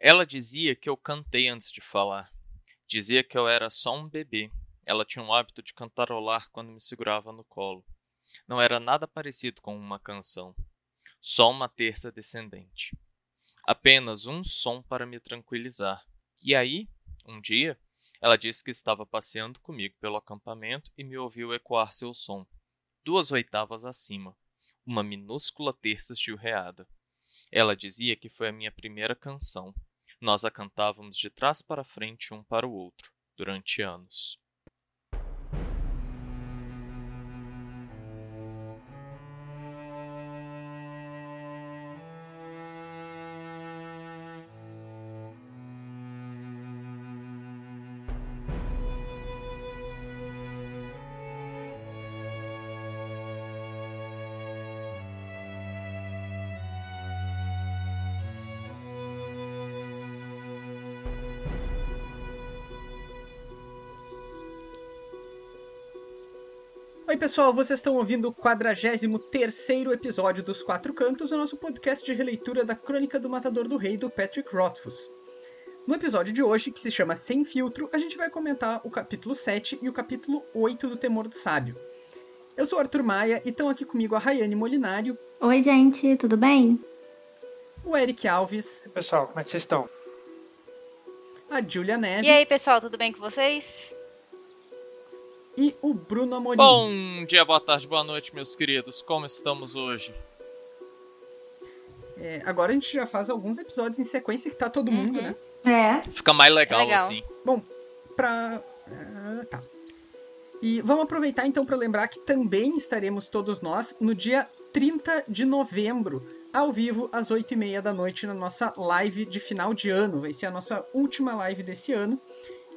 Ela dizia que eu cantei antes de falar. Dizia que eu era só um bebê. Ela tinha um hábito de cantarolar quando me segurava no colo. Não era nada parecido com uma canção. Só uma terça descendente. Apenas um som para me tranquilizar. E aí, um dia, ela disse que estava passeando comigo pelo acampamento e me ouviu ecoar seu som. 2 oitavas acima. Uma minúscula terça chilreada. Ela dizia que foi a minha primeira canção. Nós a cantávamos de trás para frente um para o outro, durante anos. Oi pessoal, vocês estão ouvindo o 43º episódio dos 4 Cantos, o nosso podcast de releitura da Crônica do Matador do Rei, do Patrick Rothfuss. No episódio de hoje, que se chama Sem Filtro, a gente vai comentar o capítulo 7 e o capítulo 8 do Temor do Sábio. Eu sou Arthur Maia e estão aqui comigo a Rayane Molinário. Oi gente, tudo bem? O Eric Alves. E pessoal, como é que vocês estão? A Julia Neves. E aí pessoal, tudo bem com vocês? E o Bruno Amorim. Bom dia, boa tarde, boa noite, meus queridos. Como estamos hoje? Agora a gente já faz alguns episódios em sequência que tá todo mundo, né? É. Fica mais legal assim. Bom, tá. E vamos aproveitar então para lembrar que também estaremos todos nós no dia 30 de novembro, ao vivo, às 8h30 da noite, na nossa live de final de ano. Vai ser a nossa última live desse ano.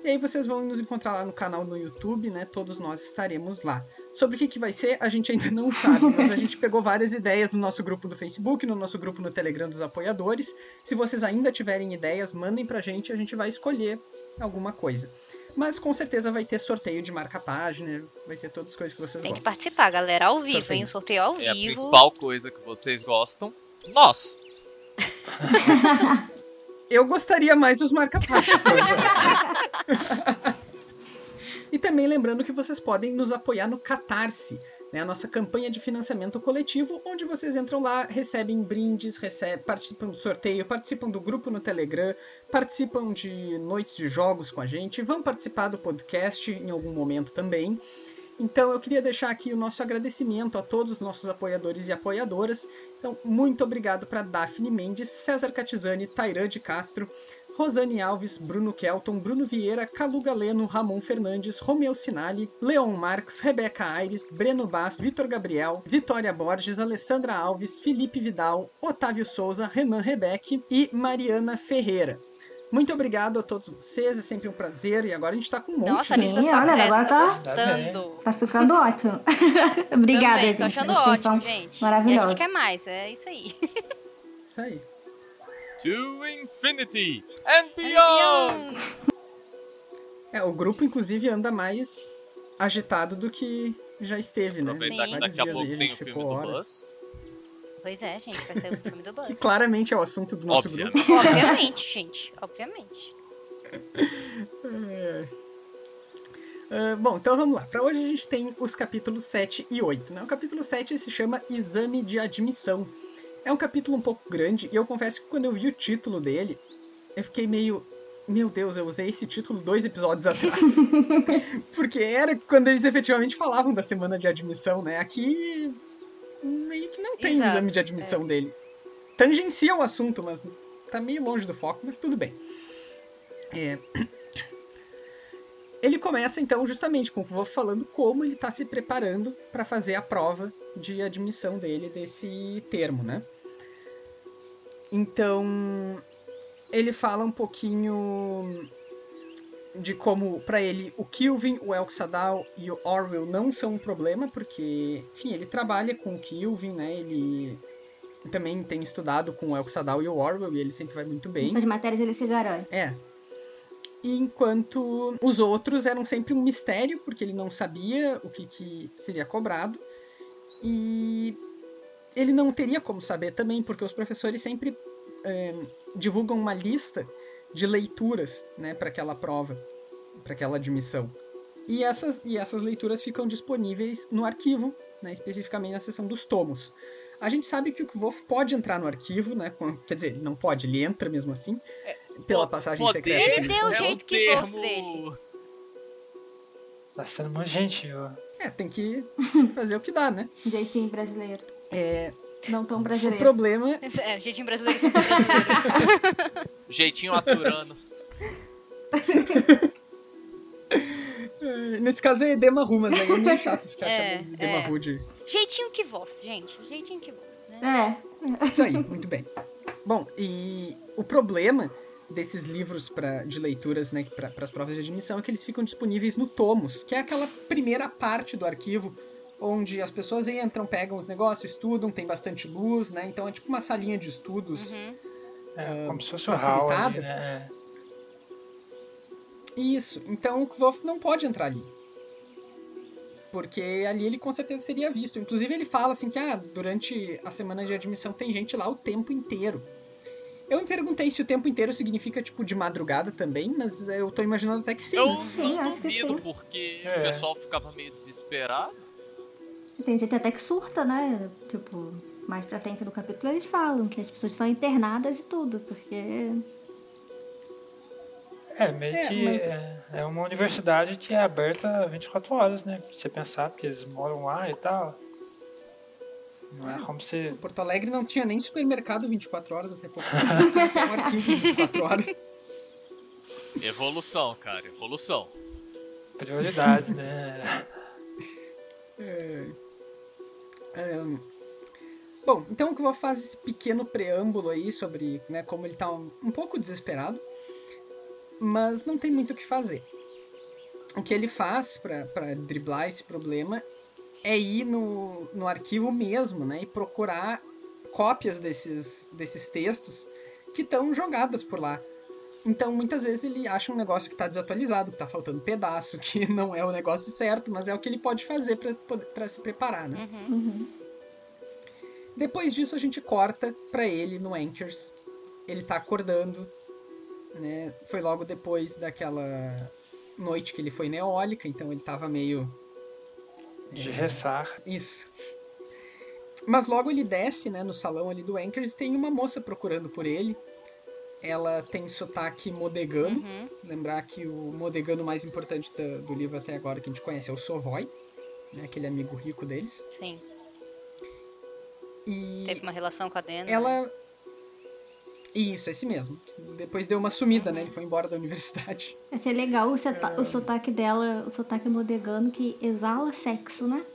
E aí vocês vão nos encontrar lá no canal no YouTube, né? Todos nós estaremos lá. Sobre o que vai ser, a gente ainda não sabe, mas a gente pegou várias ideias no nosso grupo do Facebook, no nosso grupo no Telegram dos apoiadores. Se vocês ainda tiverem ideias, mandem pra gente, a gente vai escolher alguma coisa. Mas com certeza vai ter sorteio de marca-página, vai ter todas as coisas que vocês gostam. Tem que participar, galera, ao vivo, sorteio. Hein? O sorteio ao vivo. É a principal coisa que vocês gostam, nós! Eu gostaria mais dos marca-páginas. E também lembrando que vocês podem nos apoiar no Catarse, né, a nossa campanha de financiamento coletivo, onde vocês entram lá, recebem brindes, participam do sorteio, participam do grupo no Telegram, participam de noites de jogos com a gente, vão participar do podcast em algum momento também. Então eu queria deixar aqui o nosso agradecimento a todos os nossos apoiadores e apoiadoras. Então, muito obrigado para Daphne Mendes, César Catizani, Tairã de Castro, Rosane Alves, Bruno Kelton, Bruno Vieira, Calu Galeno, Ramon Fernandes, Romeu Sinali, Leon Marques, Rebeca Aires, Breno Basto, Vitor Gabriel, Vitória Borges, Alessandra Alves, Felipe Vidal, Otávio Souza, Renan Rebeck e Mariana Ferreira. Muito obrigado a todos vocês, é sempre um prazer. E agora a gente tá com um monte. Nossa, a lista só olha, agora tá ficando ótimo. Obrigada, também, gente. Tô achando ótimo, gente. Maravilhoso. E a gente quer mais, é isso aí. Isso aí. To infinity and beyond! O grupo, inclusive, anda mais agitado do que já esteve, né? Daqui a pouco tem o filme do Buzz. Pois é, gente, vai ser o filme do Buzz. Que claramente é o assunto do nosso grupo. Obviamente, gente, obviamente. Bom, então vamos lá. Para hoje a gente tem os capítulos 7 e 8, né? O capítulo 7 se chama Exame de Admissão. É um capítulo um pouco grande e eu confesso que quando eu vi o título dele, eu fiquei meio... Meu Deus, eu usei esse título 2 episódios atrás. Porque era quando eles efetivamente falavam da semana de admissão, né? Aqui... meio que não tem exame de admissão dele. Tangencia o assunto, mas tá meio longe do foco, mas tudo bem. Ele começa, então, justamente com o que eu vou falando, como ele tá se preparando para fazer a prova de admissão dele desse termo, né? Então, ele fala um pouquinho de como, para ele, o Kilvin, o Elxa Dal e o Orwell não são um problema, porque, enfim, ele trabalha com o Kilvin, né, ele também tem estudado com o Elxa Dal e o Orwell, e ele sempre vai muito bem. Essas matérias ele se garante. E enquanto os outros eram sempre um mistério, porque ele não sabia o que seria cobrado, e ele não teria como saber também, porque os professores sempre divulgam uma lista de leituras, né, para aquela prova, para aquela admissão. E essas leituras ficam disponíveis no arquivo, né, especificamente na seção dos tomos. A gente sabe que o Kvothe pode entrar no arquivo, né? Quer dizer, ele não pode, ele entra mesmo assim, pela passagem secreta. Ele deu o jeito que o Kvothe dele. Tá sendo muito gentil. Tem que fazer o que dá, né? Jeitinho brasileiro. Não tão brasileiro. O problema... jeitinho brasileiro sem ser brasileiro. Jeitinho aturano. Nesse caso é edema ru, mas aí é chato ficar chamando de edema ru de... Jeitinho que voz, gente. Jeitinho que voz, né? Isso aí, muito bem. Bom, e o problema desses livros de leituras, né, para as provas de admissão é que eles ficam disponíveis no Tomos, que é aquela primeira parte do arquivo onde as pessoas entram, pegam os negócios, estudam, tem bastante luz, né? Então é tipo uma salinha de estudos como se fosse facilitada. Ali, né? Isso, então o Kvothe não pode entrar ali. Porque ali ele com certeza seria visto. Inclusive ele fala assim que durante a semana de admissão tem gente lá o tempo inteiro. Eu me perguntei se o tempo inteiro significa tipo de madrugada também, mas eu tô imaginando até que sim. Eu duvido, porque o pessoal ficava meio desesperado. Tem gente até que surta, né? Tipo, mais pra frente no capítulo eles falam que as pessoas são internadas e tudo, porque... É uma universidade que é aberta 24 horas, né? Pra você pensar, porque eles moram lá e tal. Não é como se... Porto Alegre não tinha nem supermercado 24 horas até pouco tempo. Tem um arquivo 24 horas. Evolução, cara, evolução. Prioridades, né? Bom, então o que eu vou fazer esse pequeno preâmbulo aí sobre, né, como ele tá um pouco desesperado. Mas não tem muito o que fazer. O que ele faz para driblar esse problema é ir no arquivo mesmo, né, e procurar cópias desses textos que estão jogadas por lá. Então, muitas vezes ele acha um negócio que está desatualizado, que está faltando pedaço, que não é o negócio certo, mas é o que ele pode fazer para se preparar, né? Uhum. Depois disso, a gente corta para ele no Anchors. Ele tá acordando, né? Foi logo depois daquela noite que ele foi na eólica, então ele tava meio... de ressaca. Isso. Mas logo ele desce, né, no salão ali do Anchors e tem uma moça procurando por ele. Ela tem sotaque modegano. Uhum. Lembrar que o modegano mais importante do livro até agora que a gente conhece é o Savoy, né, aquele amigo rico deles. Sim. E teve uma relação com a Denna. Ela... né? Isso, esse mesmo. Depois deu uma sumida, né? Ele foi embora da universidade. Esse é legal, o sotaque dela, o sotaque modegano que exala sexo, né?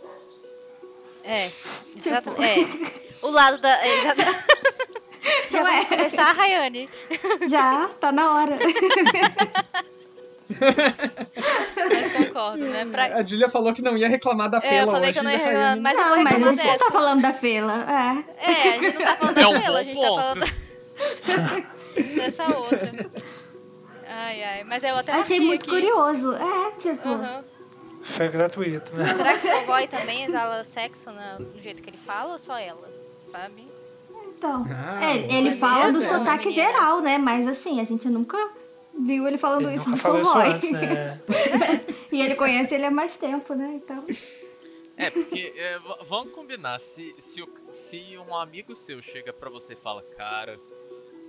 O lado da... Já vamos começar a Rayane. Já, tá na hora. Mas concordo, né? A Julia falou que não ia reclamar da Fela hoje. Eu falei que eu não ia reclamar, mas eu vou reclamar dessa. Mas a gente não tá falando da Fela. A gente não tá falando da Fela, a gente tá falando da... dessa outra. Mas eu até achei muito aqui. Curioso. Foi gratuito, né? Será que o Savoy também exala sexo no jeito que ele fala ou só ela? Sabe? Então. Ele fala do sotaque geral, né? Mas assim, a gente nunca viu ele falando isso do Savoy. Antes, né? E ele conhece ele há mais tempo, né? Então. Porque vamos combinar, se um amigo seu chega pra você e fala, cara,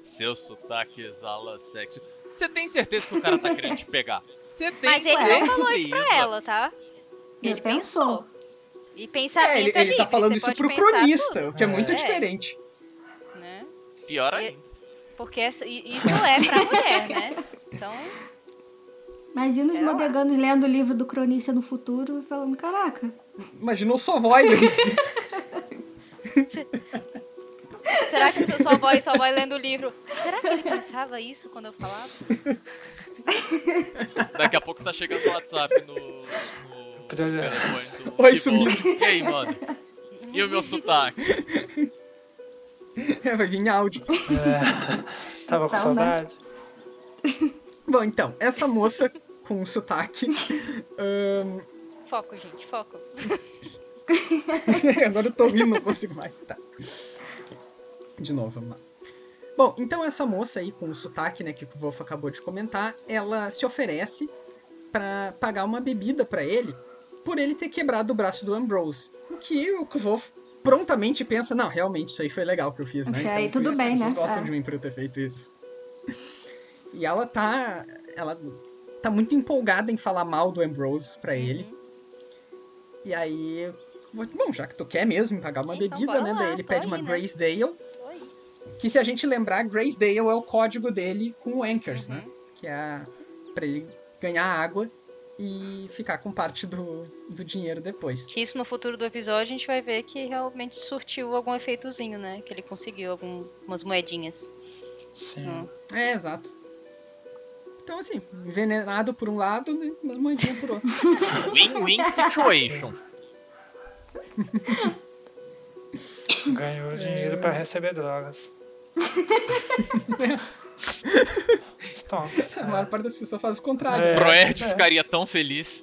seu sotaque exala sexo, você tem certeza que o cara tá querendo te pegar? Você tem certeza. Mas ele não falou isso pra ela, tá? Ele pensou. E pensamento livre. Ele tá falando isso pro cronista, tudo. O que é muito diferente. Né? Pior ainda. Porque isso é pra mulher, né? Então... imagina os modeganos lendo o livro do cronista no futuro e falando, caraca. Imagina o Savoy. Será que o Savoy lendo o livro? Será que ele pensava isso quando eu falava? Daqui a pouco tá chegando o WhatsApp no telefone. Oi, sumido. E aí, mano? E o meu sotaque? Vai vir em áudio. Tava com saudade. Bom, então, essa moça com sotaque... Foco, gente, foco. Agora eu tô rindo, não consigo mais, tá? De novo, vamos lá. Bom, então essa moça aí com o sotaque, né, que o Kvothe acabou de comentar, ela se oferece para pagar uma bebida para ele por ele ter quebrado o braço do Ambrose. O que o Kvothe prontamente pensa, não, realmente isso aí foi legal que eu fiz, né? Okay, então, tudo isso, bem, vocês, né? Vocês gostam de mim por eu ter feito isso. E ela tá muito empolgada em falar mal do Ambrose pra ele. E aí, bom, já que tu quer mesmo pagar uma bebida, né? Lá, daí ele pede uma Grace Dale. Que se a gente lembrar, Grace Dale é o código dele com o Ankers, né? Que é pra ele ganhar água e ficar com parte do dinheiro depois. Que isso no futuro do episódio a gente vai ver que realmente surtiu algum efeitozinho, né? Que ele conseguiu algumas moedinhas. Sim. É, exato. Então, assim, envenenado por um lado, né? Mas moedinha por outro. Win-win situation. Ganhou dinheiro pra receber drogas. Stocks, a maior parte das pessoas faz o contrário. É. Proerd ficaria tão feliz.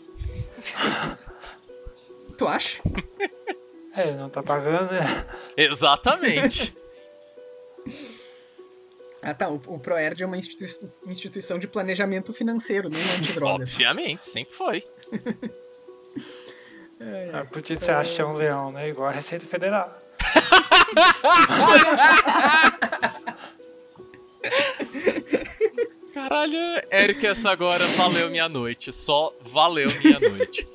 Tu acha? É, não tá pagando, né? Exatamente. Ah, tá. O Proerd é uma instituição de planejamento financeiro, não é antidrogas. Obviamente, sempre foi. Podia ser achar um leão, né? Igual a Receita Federal. Caralho, Eric, essa agora valeu minha noite. Só valeu minha noite.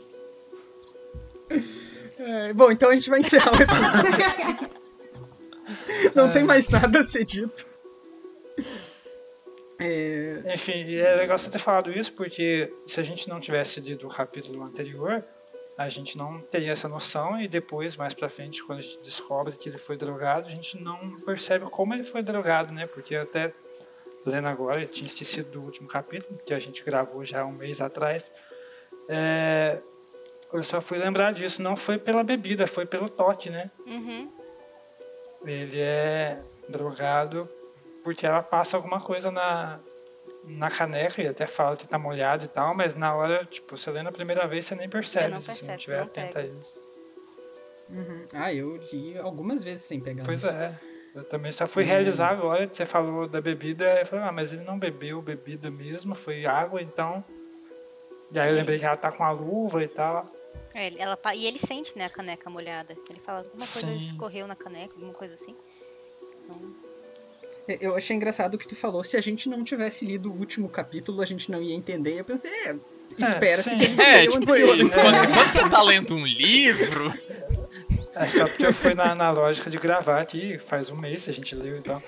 Bom, então a gente vai encerrar o episódio. Não tem mais nada a ser dito. Enfim, é legal você ter falado isso, porque se a gente não tivesse lido o capítulo anterior, a gente não teria essa noção, e depois, mais pra frente, quando a gente descobre que ele foi drogado, a gente não percebe como ele foi drogado, né? Porque eu até, lendo agora, eu tinha esquecido do último capítulo, que a gente gravou já um mês atrás. Eu só fui lembrar disso, não foi pela bebida, foi pelo toque, né? Uhum. Ele é drogado porque ela passa alguma coisa na caneca, e até fala que tá molhado e tal, mas na hora, tipo, você lê na primeira vez, você nem percebe, se não tiver atento a isso. Uhum. Ah, eu li algumas vezes sem pegar. Pois é, eu também só fui realizar agora, que você falou da bebida, eu falei, mas ele não bebeu bebida mesmo, foi água, então... E aí eu lembrei que ela tá com a luva e tal. E ele sente, né, a caneca molhada. Ele fala, alguma coisa escorreu na caneca, alguma coisa assim. Então... Eu achei engraçado o que tu falou. Se a gente não tivesse lido o último capítulo, a gente não ia entender. Eu pensei, espera-se que a gente leia o anterior. Quando você tá lendo um livro... É só porque eu fui na lógica de gravar aqui, faz um mês que a gente leu e tal.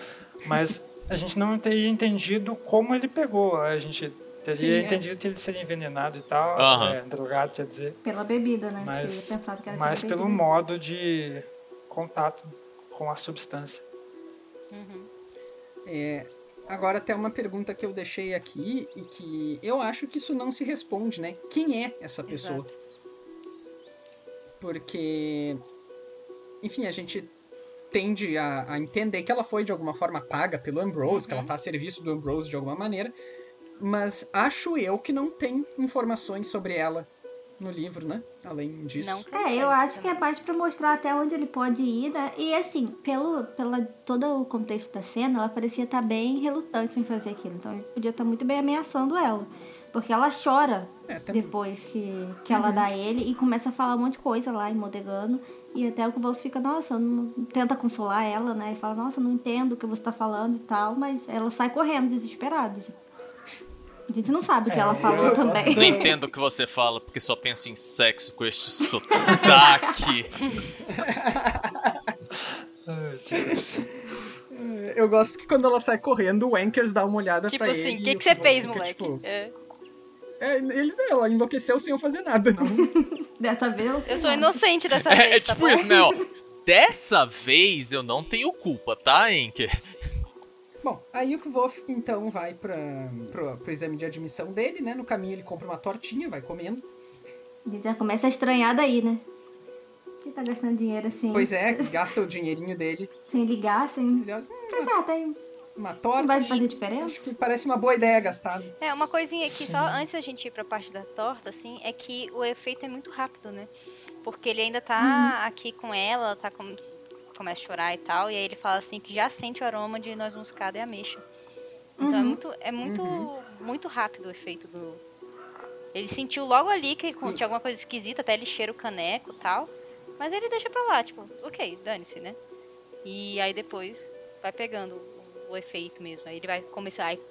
Mas a gente não teria entendido como ele pegou. A gente teria entendido que ele seria envenenado e tal. Uh-huh. Drogado, quer dizer. Pela bebida, né? Mas, eu pensava que era mas pelo bebida. Modo de contato com a substância. Uhum. Agora até uma pergunta que eu deixei aqui e que eu acho que isso não se responde, né? Quem é essa pessoa? Exato. Porque, enfim, a gente tende a entender que ela foi de alguma forma paga pelo Ambrose, que ela tá a serviço do Ambrose de alguma maneira, mas acho eu que não tem informações sobre ela no livro, né? Além disso. Não, eu acho que é mais pra mostrar até onde ele pode ir, né? E assim, pela todo o contexto da cena, ela parecia estar bem relutante em fazer aquilo. Então ele podia estar muito bem ameaçando ela. Porque ela chora depois que ela dá ele e começa a falar um monte de coisa lá em Modegano. E até o Kvothe fica, nossa, tenta consolar ela, né? E fala, nossa, não entendo o que você tá falando e tal. Mas ela sai correndo, desesperada, assim. A gente não sabe o que ela falou também. Não entendo o que você fala, porque só penso em sexo com este sotaque. Eu gosto que quando ela sai correndo, o Ankers dá uma olhada pra ele. Tipo assim, o que você fez, moleque? Tipo, ela enlouqueceu sem eu fazer nada. Não. Dessa vez eu sou inocente dessa vez. É tipo isso, né? Ó, dessa vez eu não tenho culpa, tá, Anker? Bom, aí o Kvothe, então, vai pro exame de admissão dele, né? No caminho ele compra uma tortinha, vai comendo. Ele já começa a estranhar daí, né? Ele tá gastando dinheiro assim. Pois é, gasta o dinheirinho dele. Sem ligar, sem... Exato, aí... Uma torta. Não vai fazer diferença? Acho que parece uma boa ideia gastar. Uma coisinha aqui, só antes da gente ir pra parte da torta, assim, é que o efeito é muito rápido, né? Porque ele ainda tá aqui com ela tá com... começa a chorar e tal, e aí ele fala assim que já sente o aroma de noz moscada e ameixa. Então é muito rápido o efeito do... Ele sentiu logo ali que tinha alguma coisa esquisita, até ele cheira o caneco e tal, mas ele deixa pra lá, tipo, ok, dane-se, né? E aí depois vai pegando o efeito mesmo, aí ele vai começar, aí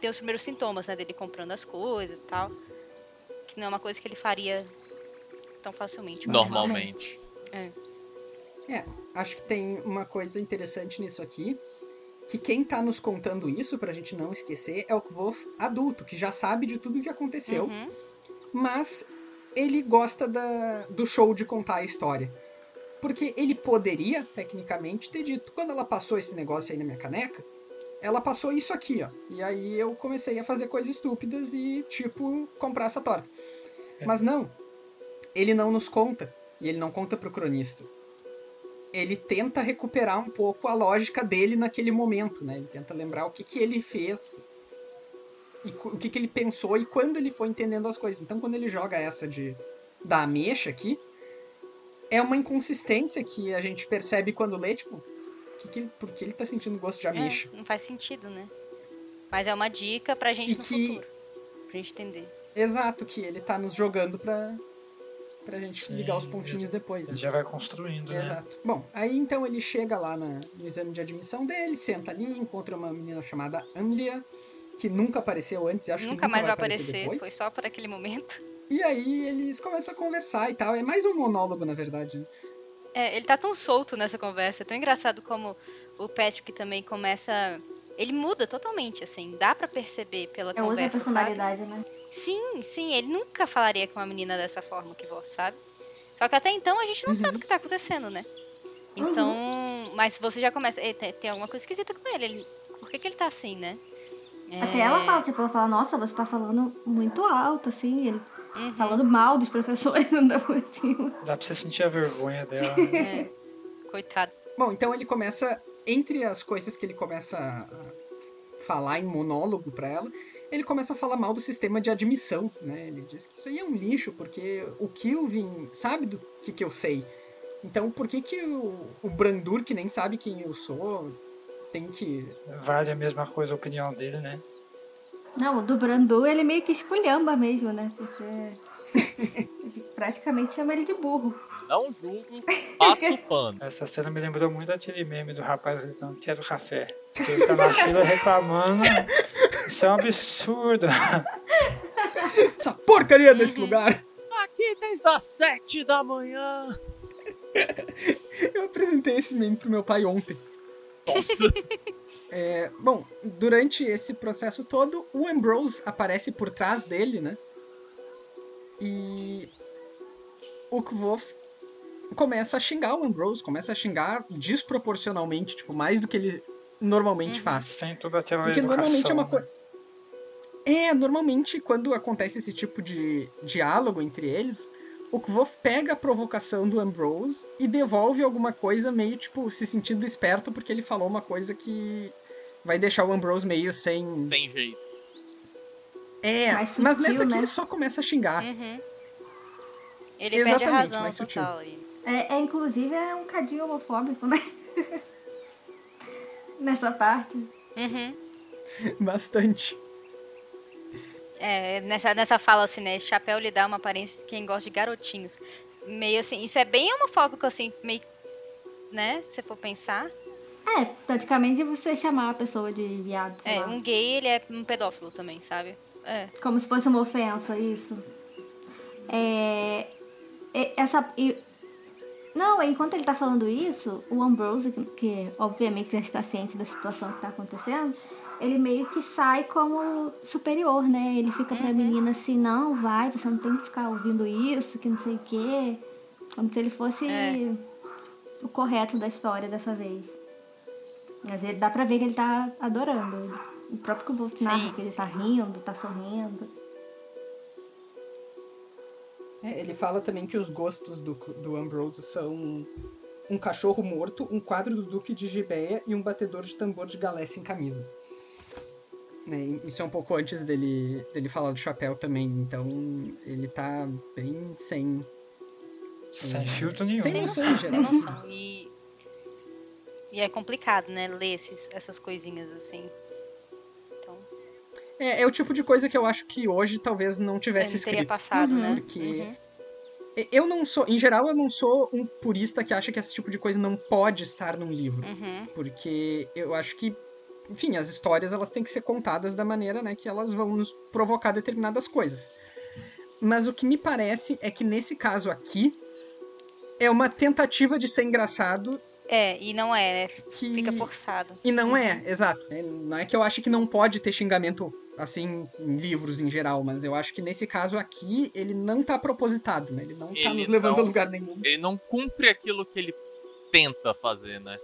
tem os primeiros sintomas, né, dele comprando as coisas e tal, que não é uma coisa que ele faria tão facilmente. Normalmente. Acho que tem uma coisa interessante nisso aqui, que quem tá nos contando isso, pra gente não esquecer, é o Kvothe adulto, que já sabe de tudo o que aconteceu, mas ele gosta do show de contar a história. Porque ele poderia, tecnicamente, ter dito, quando ela passou esse negócio aí na minha caneca, ela passou isso aqui, ó. E aí eu comecei a fazer coisas estúpidas e, tipo, comprar essa torta. Mas não, ele não nos conta, e ele não conta pro cronista. Ele tenta recuperar um pouco a lógica dele naquele momento, né? Ele tenta lembrar o que ele fez, e o que ele pensou e quando ele foi entendendo as coisas. Então, quando ele joga essa da ameixa aqui, é uma inconsistência que a gente percebe quando lê, tipo, por que ele tá sentindo gosto de ameixa? Não faz sentido, né? Mas é uma dica pra gente futuro, pra gente entender. Exato, que ele tá nos jogando pra gente ligar os pontinhos depois. Né? Ele já vai construindo, né? Exato. Bom, aí então ele chega lá no exame de admissão dele, senta ali, encontra uma menina chamada Amelia, que nunca apareceu antes, acho que nunca mais vai aparecer depois. Foi só para aquele momento. E aí eles começam a conversar e tal, é mais um monólogo, na verdade. É, ele tá tão solto nessa conversa, é tão engraçado como o Patrick também começa... Ele muda totalmente, assim, dá pra perceber pela conversa, outra personalidade, sabe? Né? Sim, ele nunca falaria com uma menina dessa forma que você, sabe? Só que até então a gente não sabe o que tá acontecendo, né? Então, mas você já começa... Tem alguma coisa esquisita com ele, por que ele tá assim, né? Até ela fala, tipo, nossa, você tá falando muito alto, assim, ele falando mal dos professores, andando por cima. Dá pra você sentir a vergonha dela. Né? Coitado. Bom, então ele começa... Entre as coisas que ele começa a falar em monólogo pra ela, ele começa a falar mal do sistema de admissão, né? Ele diz que isso aí é um lixo, porque o Kilvin sabe do que eu sei. Então, por que o Brandeur, que nem sabe quem eu sou, tem que... Vale a mesma coisa a opinião dele, né? Não, o do Brandeur, ele meio que esculhamba mesmo, né? Porque ele praticamente chama ele de burro. Não julgo, passa o pano. Essa cena me lembrou muito aquele meme do rapaz gritando, quero café. Ele tá na fila reclamando. Isso é um absurdo. Essa porcaria desse lugar. Aqui desde as 7 da manhã. Eu apresentei esse meme pro meu pai ontem. Nossa. Bom, durante esse processo todo, o Ambrose aparece por trás dele, né? E o Kvothe começa a xingar o Ambrose, desproporcionalmente, tipo, mais do que ele normalmente faz. Sem toda a teoria da educação. Porque normalmente é uma coisa... Normalmente, quando acontece esse tipo de diálogo entre eles, o Kvothe pega a provocação do Ambrose e devolve alguma coisa meio, tipo, se sentindo esperto, porque ele falou uma coisa que vai deixar o Ambrose meio sem... Sem jeito. Mas nessa aqui, né? Ele só começa a xingar. Ele exatamente, perde a razão mais total. Inclusive, é um cadinho homofóbico, né? Nessa parte. Bastante. Nessa fala, assim, né? Esse chapéu lhe dá uma aparência de quem gosta de garotinhos. Meio assim, isso é bem homofóbico, assim, meio... Né? Se for pensar. Praticamente você chamar a pessoa de viado, sei lá. Um gay, ele é um pedófilo também, sabe? Como se fosse uma ofensa, isso. Enquanto ele tá falando isso, o Ambrose, que obviamente já está ciente da situação que tá acontecendo, ele meio que sai como superior, né? Ele fica pra menina assim, não, vai, você não tem que ficar ouvindo isso, que não sei o quê. Como se ele fosse o correto da história dessa vez. Mas ele, dá pra ver que ele tá adorando. O próprio Bolsonaro, que ele tá rindo, tá sorrindo. Ele fala também que os gostos do Ambrose são um cachorro morto, um quadro do Duque de Gibeia e um batedor de tambor de galé sem camisa. Né? Isso é um pouco antes dele falar do chapéu também, então ele tá bem sem filtro nenhum. Sem noção, em geral. E E é complicado, né? Ler essas coisinhas assim. Então... É o tipo de coisa que eu acho que hoje talvez não tivesse escrito. Teria passado, né? Porque... Eu não sou... Em geral, eu não sou um purista que acha que esse tipo de coisa não pode estar num livro. Porque eu acho que... Enfim, as histórias, elas têm que ser contadas da maneira, né, que elas vão nos provocar determinadas coisas. Mas o que me parece é que, nesse caso aqui, é uma tentativa de ser engraçado... É, e não é, né? Que... Fica forçado. E não é, exato. Não é que eu acho que não pode ter xingamento, assim, em livros em geral, mas eu acho que nesse caso aqui, ele não tá propositado, né? Ele não tá nos levando a lugar nenhum. Ele não cumpre aquilo que ele tenta fazer, né?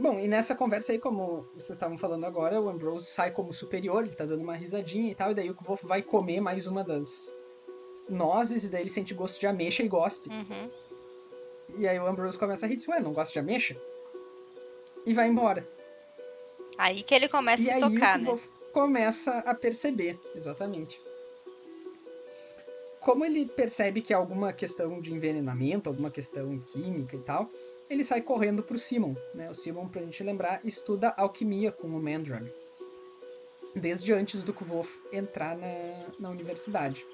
Bom, e nessa conversa aí, como vocês estavam falando agora, o Ambrose sai como superior, ele tá dando uma risadinha e tal, e daí o Kvothe vai comer mais uma das nozes, e daí ele sente gosto de ameixa e gospe. E aí o Ambrose começa a rir e diz, ué, não gosta de ameixa? E vai embora. Aí que ele começa a tocar, né? E aí o Kvothe começa a perceber, exatamente. Como ele percebe que é alguma questão de envenenamento, alguma questão química e tal, ele sai correndo pro Simon, né? O Simon, pra gente lembrar, estuda alquimia com o Mandrag. Desde antes do Kvothe entrar na universidade.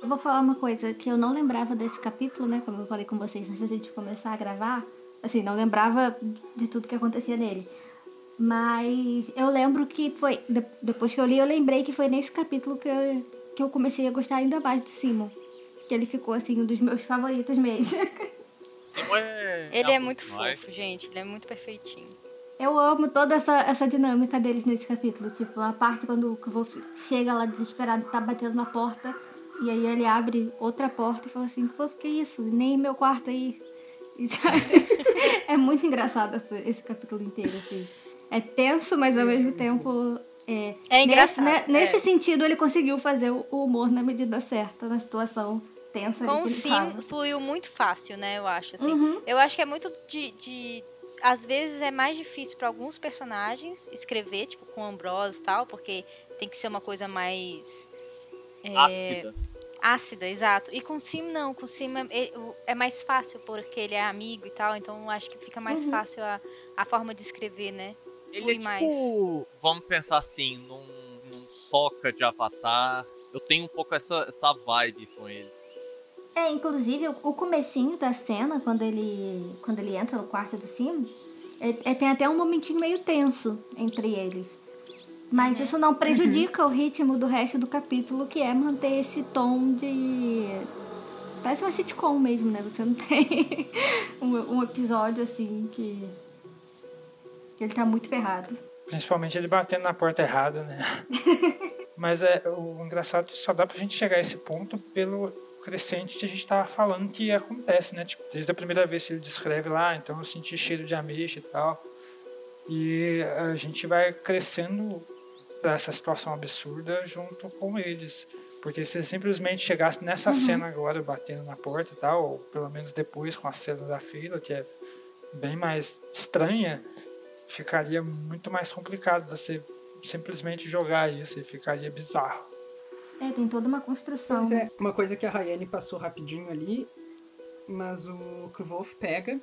Eu vou falar uma coisa que eu não lembrava desse capítulo, né? Como eu falei com vocês antes da gente começar a gravar. Assim, não lembrava de tudo que acontecia nele. Mas eu lembro que foi... Depois que eu li, eu lembrei que foi nesse capítulo que eu comecei a gostar ainda mais do Simon. Que ele ficou, assim, um dos meus favoritos mesmo. Simon ele é muito fofo, gente. Ele é muito perfeitinho. Eu amo toda essa dinâmica deles nesse capítulo. Tipo, a parte quando o Kvothe chega lá desesperado, tá batendo na porta... E aí ele abre outra porta e fala assim, pô, que isso? Nem meu quarto aí. É muito engraçado esse capítulo inteiro, assim. É tenso, mas ao mesmo tempo... É engraçado. Nesse sentido, ele conseguiu fazer o humor na medida certa, na situação tensa. Com o Sim, fluiu muito fácil, né, eu acho. Assim. Eu acho que é muito de... Às vezes é mais difícil para alguns personagens escrever, tipo, com Ambrose e tal, porque tem que ser uma coisa mais... Ácida, exato. E com o Sim, não. Com o Sim é mais fácil, porque ele é amigo e tal. Então, acho que fica mais fácil a forma de escrever, né? Ele é tipo, mais. Vamos pensar assim, num soca de Avatar. Eu tenho um pouco essa vibe com ele. É, inclusive, o comecinho da cena, quando ele entra no quarto do Sim, tem até um momentinho meio tenso entre eles. Mas isso não prejudica o ritmo do resto do capítulo, que é manter esse tom de... Parece uma sitcom mesmo, né? Você não tem um episódio, assim, que ele tá muito ferrado. Principalmente ele batendo na porta errada, né? Mas o engraçado é que só dá pra gente chegar a esse ponto pelo crescente que a gente tava falando que acontece, né? Tipo, desde a primeira vez que ele descreve lá, então eu senti cheiro de ameixa e tal. E a gente vai crescendo... essa situação absurda junto com eles, porque se simplesmente chegasse nessa cena agora, batendo na porta e tal, ou pelo menos depois com a cena da fila, que é bem mais estranha, ficaria muito mais complicado de você simplesmente jogar isso e ficaria bizarro. Tem toda uma construção. Mas uma coisa que a Rayane passou rapidinho ali, mas o Kvothe pega.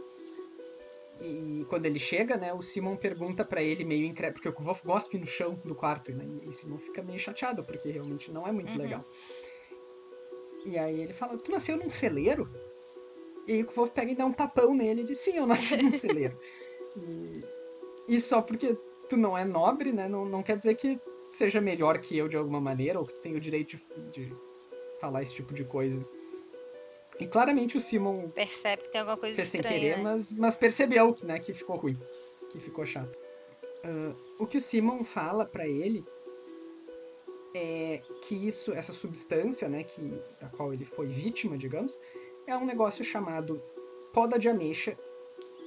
E quando ele chega, né, o Simon pergunta pra ele meio incrédulo, porque o Kvothe gospe no chão do quarto, né, e o Simon fica meio chateado, porque realmente não é muito legal. E aí ele fala, tu nasceu num celeiro? E o Kvothe pega e dá um tapão nele e diz, sim, eu nasci num celeiro. E só porque tu não é nobre, né, não quer dizer que seja melhor que eu de alguma maneira, ou que tu tenha o direito de falar esse tipo de coisa. E claramente o Simon percebe que tem alguma coisa estranha, sem querer, né? mas percebeu, né, que ficou ruim, que ficou chato. O que o Simon fala pra ele é que essa substância, né, da qual ele foi vítima, digamos, é um negócio chamado poda de ameixa.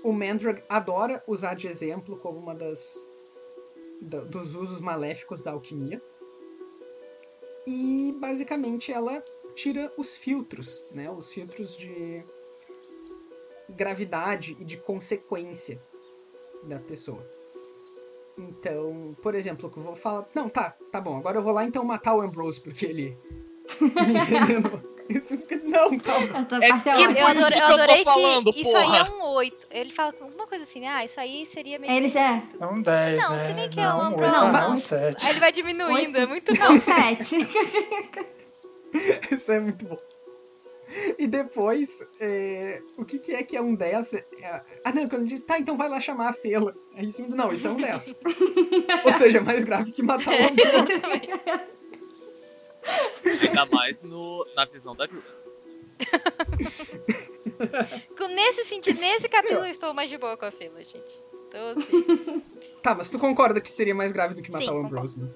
O Mandrag adora usar de exemplo como uma dos usos maléficos da alquimia. E basicamente ela tira os filtros, né? Os filtros de gravidade e de consequência da pessoa. Então, por exemplo, que eu vou falar... Não, tá bom, agora eu vou lá então matar o Ambrose, porque ele me envenenou. Isso, não, calma. É tipo isso que eu tô falando, porra. Isso aí é um 8. Ele fala alguma coisa assim, né? Ah, isso aí seria meio... Ele já... É um 10, não, né? Não, se bem que é um... Não, um 7. Aí ele vai diminuindo, 8. É muito bom. Um 7. Isso é muito bom. E depois, o que é que é um 10? Ah, não, quando ele diz, tá, então vai lá chamar a Fela. Aí isso, não, isso é um 10. Ou seja, mais grave que matar o Ambrose. Ainda mais na visão da Julia. Nesse sentido, nesse capítulo eu estou mais de boa com a Fela, gente. Então, assim... Tá, mas tu concorda que seria mais grave do que matar o Ambrose, né?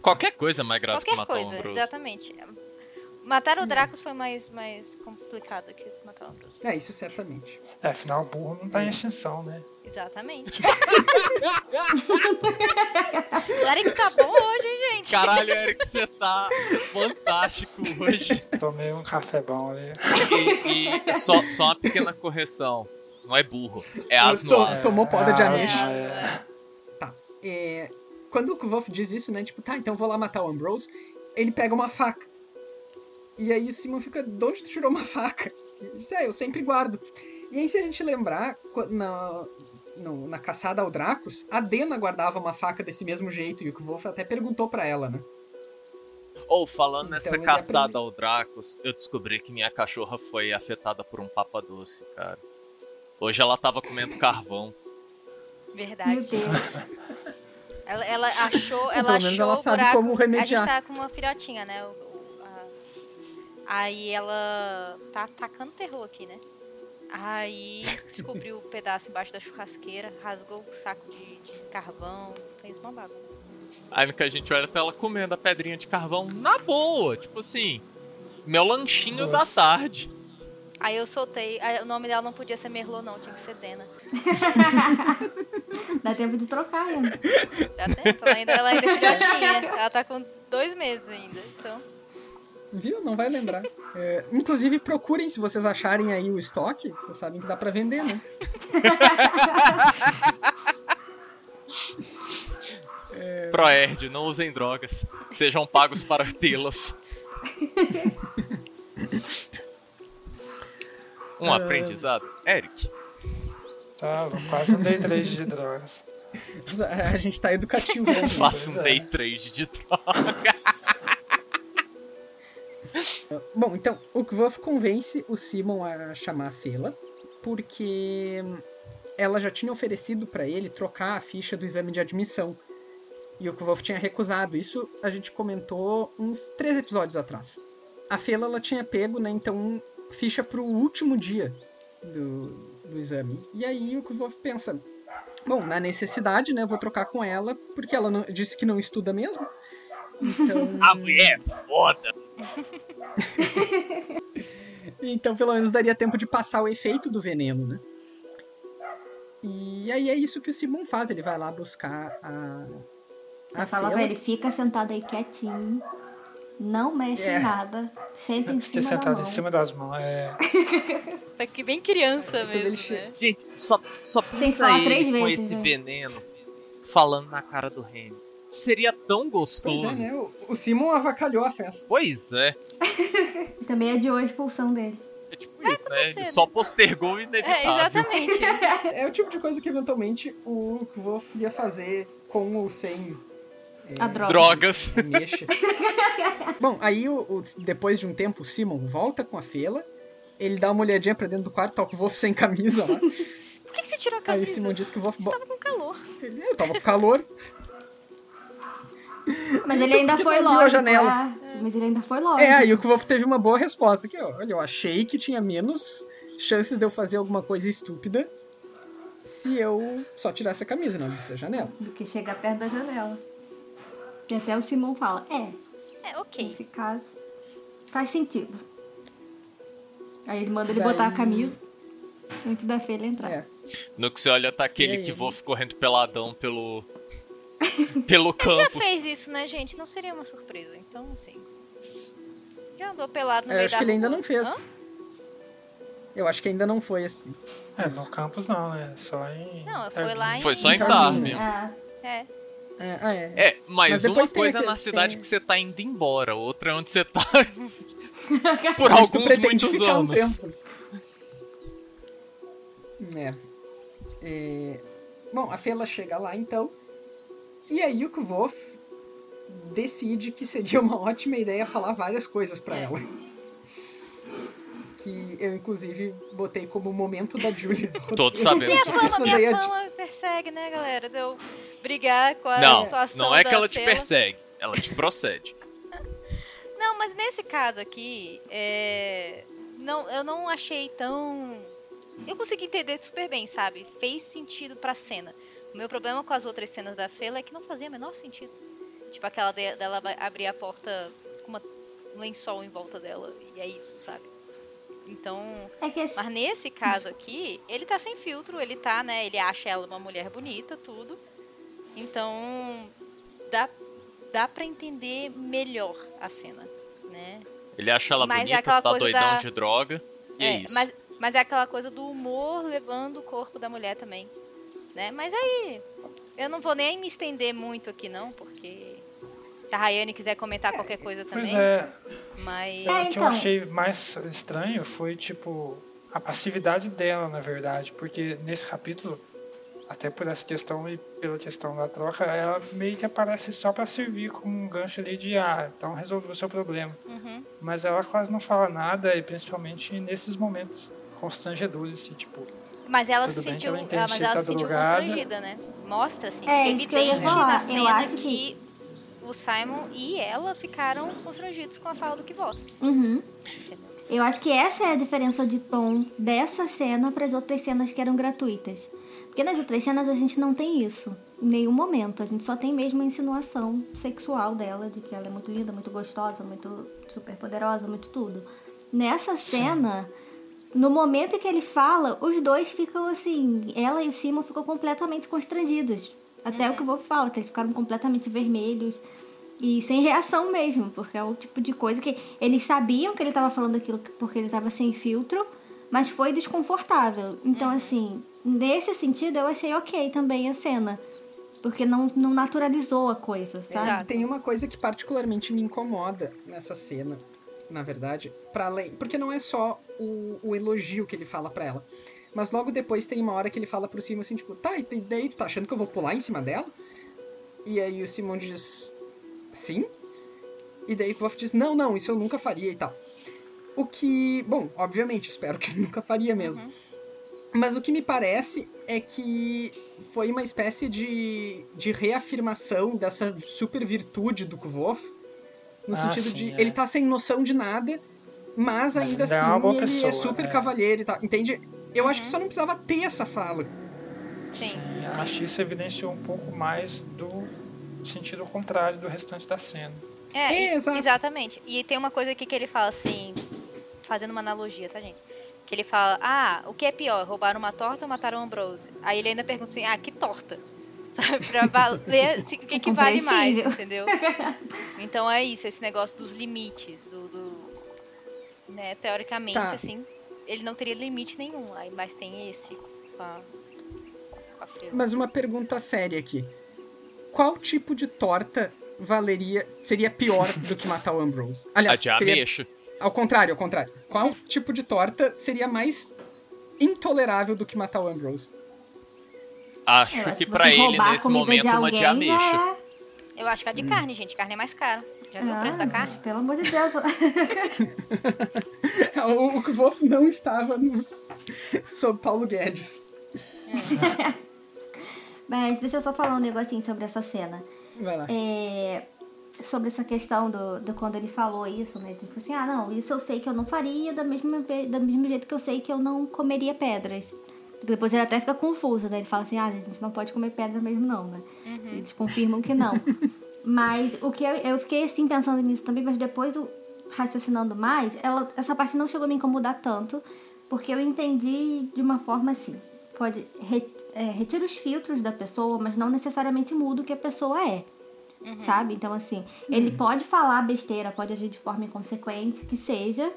Qualquer coisa é mais grave do que matar o Ambrose. Exatamente. Matar o Dracos foi mais complicado que matar o Ambrose. É, isso certamente. É, afinal, o burro não tá em extinção, né? Exatamente. O Eric tá bom hoje, hein, gente? Caralho, Eric, você tá fantástico hoje. Tomei um café bom ali. E só uma pequena correção. Não é burro, é asno. Tomou poda de anis. Tá. Quando o Kvothe diz isso, né? Tipo, tá, então vou lá matar o Ambrose. Ele pega uma faca. E aí o Simon fica, de onde tu tirou uma faca? Isso é, eu sempre guardo. E aí se a gente lembrar, na caçada ao Dracos, a Denna guardava uma faca desse mesmo jeito, e o Kvothe até perguntou pra ela, né? Falando então, nessa caçada ao Dracos, eu descobri que minha cachorra foi afetada por um papa doce, cara. Hoje ela tava comendo carvão. Verdade. Meu Deus. Ela achou, ela pelo menos achou ela sabe o buraco, como remediar. A gente tá com uma filhotinha, né? Aí ela tá atacando terror aqui, né? Aí descobriu o pedaço embaixo da churrasqueira, rasgou o saco de carvão, fez uma bagunça. Aí que a gente olha até ela comendo a pedrinha de carvão na boa, tipo assim, meu lanchinho da tarde. Aí eu soltei, o nome dela não podia ser Merlot não, tinha que ser Denna. Dá tempo de trocar, né? Dá tempo, ela ainda é filhotinha, ela tá com 2 meses ainda, então... Viu? Não vai lembrar. Inclusive, procurem se vocês acharem aí o estoque. Vocês sabem que dá pra vender, né? Proerd, não usem drogas. Sejam pagos para tê-las. Aprendizado. Eric. Tá, quase um day trade de drogas. A gente tá educativo. Né? Faça um day trade de drogas. Bom, então, o Kvothe convence o Simon a chamar a Fela, porque ela já tinha oferecido pra ele trocar a ficha do exame de admissão. E o Kvothe tinha recusado. Isso a gente comentou uns 3 episódios atrás. A Fela, ela tinha pego, né, então, ficha pro último dia do exame. E aí o Kvothe pensa, bom, na necessidade, né, eu vou trocar com ela, porque ela disse que não estuda mesmo. Então... A mulher foda! Então pelo menos daria tempo de passar o efeito do veneno, né? E aí é isso que o Simon faz. Ele vai lá buscar a fala pra ele, fica sentado aí quietinho, não mexe em nada, senta em cima sentado da mão. Em cima das mãos é que bem criança mesmo, né? Gente, só pensa aí com vezes, esse veneno falando na cara do Remy. Seria tão gostoso. Pois é, né? O Simon avacalhou a festa. Pois é. Também adiou a expulsão dele. É tipo isso, né? Ele só postergou o inevitável. Exatamente. É o tipo de coisa que eventualmente o Kvothe ia fazer com ou sem drogas. Bom, aí depois de um tempo, o Simon volta com a Fela. Ele dá uma olhadinha pra dentro do quarto, tá o Kvothe sem camisa lá. Por que você tirou a camisa? Aí o Simon diz que o Kvothe tava com calor. Eu tava com calor. Mas ele ainda foi logo. Mas ele ainda foi logo. E o Kvothe teve uma boa resposta aqui, ó. Olha, eu achei que tinha menos chances de eu fazer alguma coisa estúpida se eu só tirasse a camisa, não dessa janela. Do que chegar perto da janela. Que até o Simon fala, ok. Nesse caso, faz sentido. Aí ele manda ele botar a camisa antes da Fela entrar. No que você olha, tá aquele Kvothe correndo peladão pelo campus. Ele já fez isso, né, gente? Não seria uma surpresa. Então, assim... Já andou pelado no meio da... acho que ele ainda não fez. Eu acho que ainda não foi assim. No campus não, né? Só em... Não, foi lá em... Foi só em Darwin. Mas uma coisa é na cidade que você tá indo embora. Outra é onde você tá Por alguns muitos anos. Bom, a Fela chega lá então. E aí o Kvothe decide que seria uma ótima ideia falar várias coisas pra ela. Que eu, inclusive, botei como momento da Julia. Todos sabemos. Minha fama me persegue, né, galera? Deu brigar com a situação. Não é que ela te persegue, ela te procede. Não, mas nesse caso aqui, eu não achei tão... Eu consegui entender super bem, sabe? Fez sentido pra cena. O meu problema com as outras cenas da Fela é que não fazia o menor sentido. Tipo aquela dela abrir a porta com um lençol em volta dela. E é isso, sabe? Então... Mas nesse caso aqui, ele tá sem filtro. Ele tá, né? Ele acha ela uma mulher bonita, tudo. Então... Dá pra entender melhor a cena, né? Ele acha ela bonita, tá doidão de droga. E é isso. Mas é aquela coisa do humor levando o corpo da mulher também, né? Mas aí, eu não vou nem me estender muito aqui não, porque se a Rayane quiser comentar qualquer coisa também... Mas... O que eu achei mais estranho foi, tipo, a passividade dela, na verdade. Porque nesse capítulo, até por essa questão e pela questão da troca, ela meio que aparece só pra servir como um gancho ali de então resolveu o seu problema. Uhum. Mas ela quase não fala nada, e principalmente nesses momentos constrangedores que, tipo... Mas ela se sentiu, constrangida, né? Mostra, assim, evidente na cena que o Simon e ela ficaram constrangidos com a fala do Kvothe. Uhum. Eu acho que essa é a diferença de tom dessa cena para as outras cenas que eram gratuitas. Porque nas outras cenas a gente não tem isso em nenhum momento. A gente só tem mesmo a insinuação sexual dela, de que ela é muito linda, muito gostosa, muito super poderosa, muito tudo. Nessa cena... Sim. No momento em que ele fala, os dois ficam assim... Ela e o Simon ficam completamente constrangidos. Até o que o Kvothe fala, que eles ficaram completamente vermelhos. E sem reação mesmo, porque é o tipo de coisa que... Eles sabiam que ele estava falando aquilo porque ele estava sem filtro, mas foi desconfortável. Então, assim, nesse sentido, eu achei ok também a cena. Porque não naturalizou a coisa, sabe? Exato. Tem uma coisa que particularmente me incomoda nessa cena... na verdade, pra além... Porque não é só o elogio que ele fala pra ela. Mas logo depois tem uma hora que ele fala pro Simon assim, tipo... Tá, e daí tu tá achando que eu vou pular em cima dela? E aí o Simon diz... Sim? E daí o Kvothe diz... Não, isso eu nunca faria e tal. O que... Bom, obviamente, espero que nunca faria mesmo. Uhum. Mas o que me parece é que foi uma espécie de reafirmação dessa super virtude do Kvothe. No sentido de, ele tá sem noção de nada, mas ainda assim ele é super cavalheiro e tal, entende? Eu acho que só não precisava ter essa fala. Sim. Acho que isso evidenciou um pouco mais do sentido contrário do restante da cena. Exatamente. E tem uma coisa aqui que ele fala assim, fazendo uma analogia, tá, gente? Que ele fala, o que é pior, roubaram uma torta ou mataram o Ambrose? Aí ele ainda pergunta assim, que torta? Pra valer o que vale mais, entendeu? Então é isso, esse negócio dos limites, né, teoricamente, assim, ele não teria limite nenhum, mas tem esse com a Fela. Mas uma pergunta séria aqui. Qual tipo de torta seria pior do que matar o Ambrose? Aliás, seria ao contrário. Qual tipo de torta seria mais intolerável do que matar o Ambrose? Acho que pra ele, nesse momento, uma de ameixa. Eu acho que é de carne, gente. Carne é mais cara. Já viu o preço da carne? Pelo amor de Deus. O Kvothe não estava sob Paulo Guedes. Mas deixa eu só falar um negocinho sobre essa cena. Vai lá. Sobre essa questão do quando ele falou isso, né? Tipo assim, isso eu sei que eu não faria, do mesmo jeito que eu sei que eu não comeria pedras. Depois ele até fica confuso, né? Ele fala assim, a gente não pode comer pedra mesmo não, né? Uhum. Eles confirmam que não. Mas o que eu fiquei assim pensando nisso também, mas depois raciocinando mais, essa parte não chegou a me incomodar tanto, porque eu entendi de uma forma assim, pode retira os filtros da pessoa, mas não necessariamente muda o que a pessoa é. Uhum. Sabe? Então assim, ele pode falar besteira, pode agir de forma inconsequente, que seja,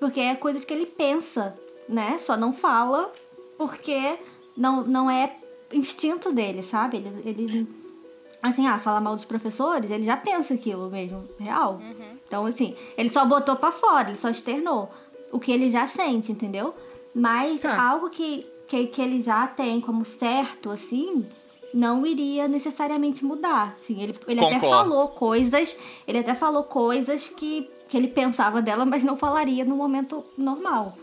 porque é coisas que ele pensa, né? Só não fala... Porque não é instinto dele, sabe? Ele assim, falar mal dos professores, ele já pensa aquilo mesmo, real. Uhum. Então, assim, ele só botou pra fora, ele só externou o que ele já sente, entendeu? Mas algo que ele já tem como certo, assim, não iria necessariamente mudar. Assim, ele até falou coisas, que ele pensava dela, mas não falaria no momento normal.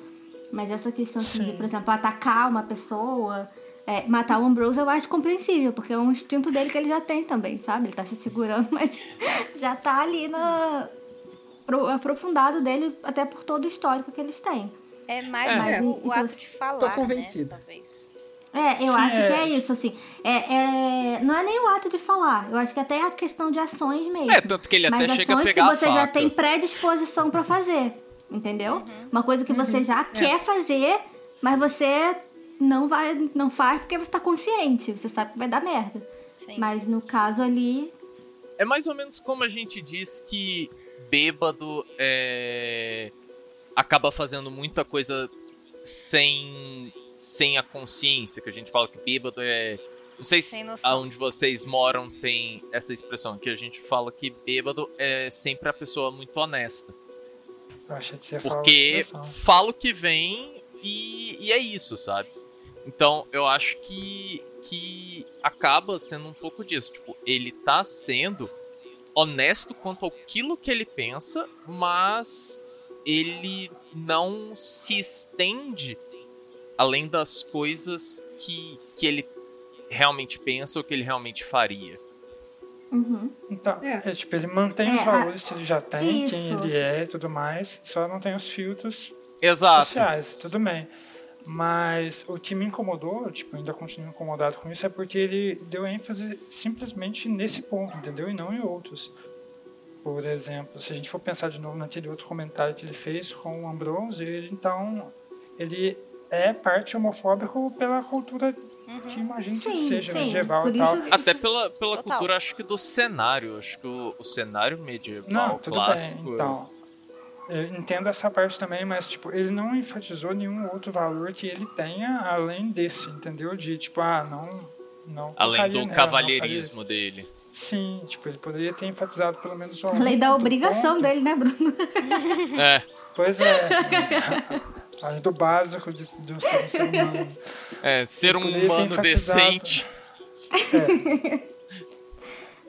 Mas essa questão assim, de, por exemplo, atacar uma pessoa, matar o Ambrose, eu acho compreensível, porque é um instinto dele que ele já tem também, sabe? Ele tá se segurando, mas já tá ali aprofundado dele, até por todo o histórico que eles têm. É mais o ato de falar, tô convencida. Né? Talvez. Eu acho que é isso, assim. Não é nem o ato de falar. Eu acho que até é a questão de ações mesmo. Tanto que ele até chega a pegar a faca. Mas ações que você já tem predisposição pra fazer, entendeu? Uhum. Uma coisa que você já quer fazer, mas você não faz porque você tá consciente. Você sabe que vai dar merda. Sim. Mas no caso ali... É mais ou menos como a gente diz que bêbado acaba fazendo muita coisa sem a consciência, que a gente fala que bêbado é... Não sei se aonde vocês moram tem essa expressão, que a gente fala que bêbado é sempre a pessoa muito honesta. Porque fala o que vem e é isso, sabe? Então, eu acho que acaba sendo um pouco disso. Tipo, ele tá sendo honesto quanto àquilo que ele pensa, mas ele não se estende além das coisas que ele realmente pensa ou que ele realmente faria. Uhum. Então, tipo, ele mantém os valores que ele já tem, isso. Quem ele é e tudo mais, só não tem os filtros sociais, tudo bem. Mas o que me incomodou, tipo, ainda continuo incomodado com isso, é porque ele deu ênfase simplesmente nesse ponto, entendeu? E não em outros. Por exemplo, se a gente for pensar de novo naquele outro comentário que ele fez com o Ambrose, ele é parte homofóbico pela cultura que imagino que seja medieval e tal. Até pela cultura, acho que do cenário, acho que o cenário medieval clássico. Bem, então, eu entendo essa parte também, mas tipo, ele não enfatizou nenhum outro valor que ele tenha além desse, entendeu? De tipo, não além do cavalheirismo dele. Sim, tipo, ele poderia ter enfatizado pelo menos o além da obrigação ponto. Dele, né, Bruno? Pois é. Além do básico de um ser humano. Ser um humano decente.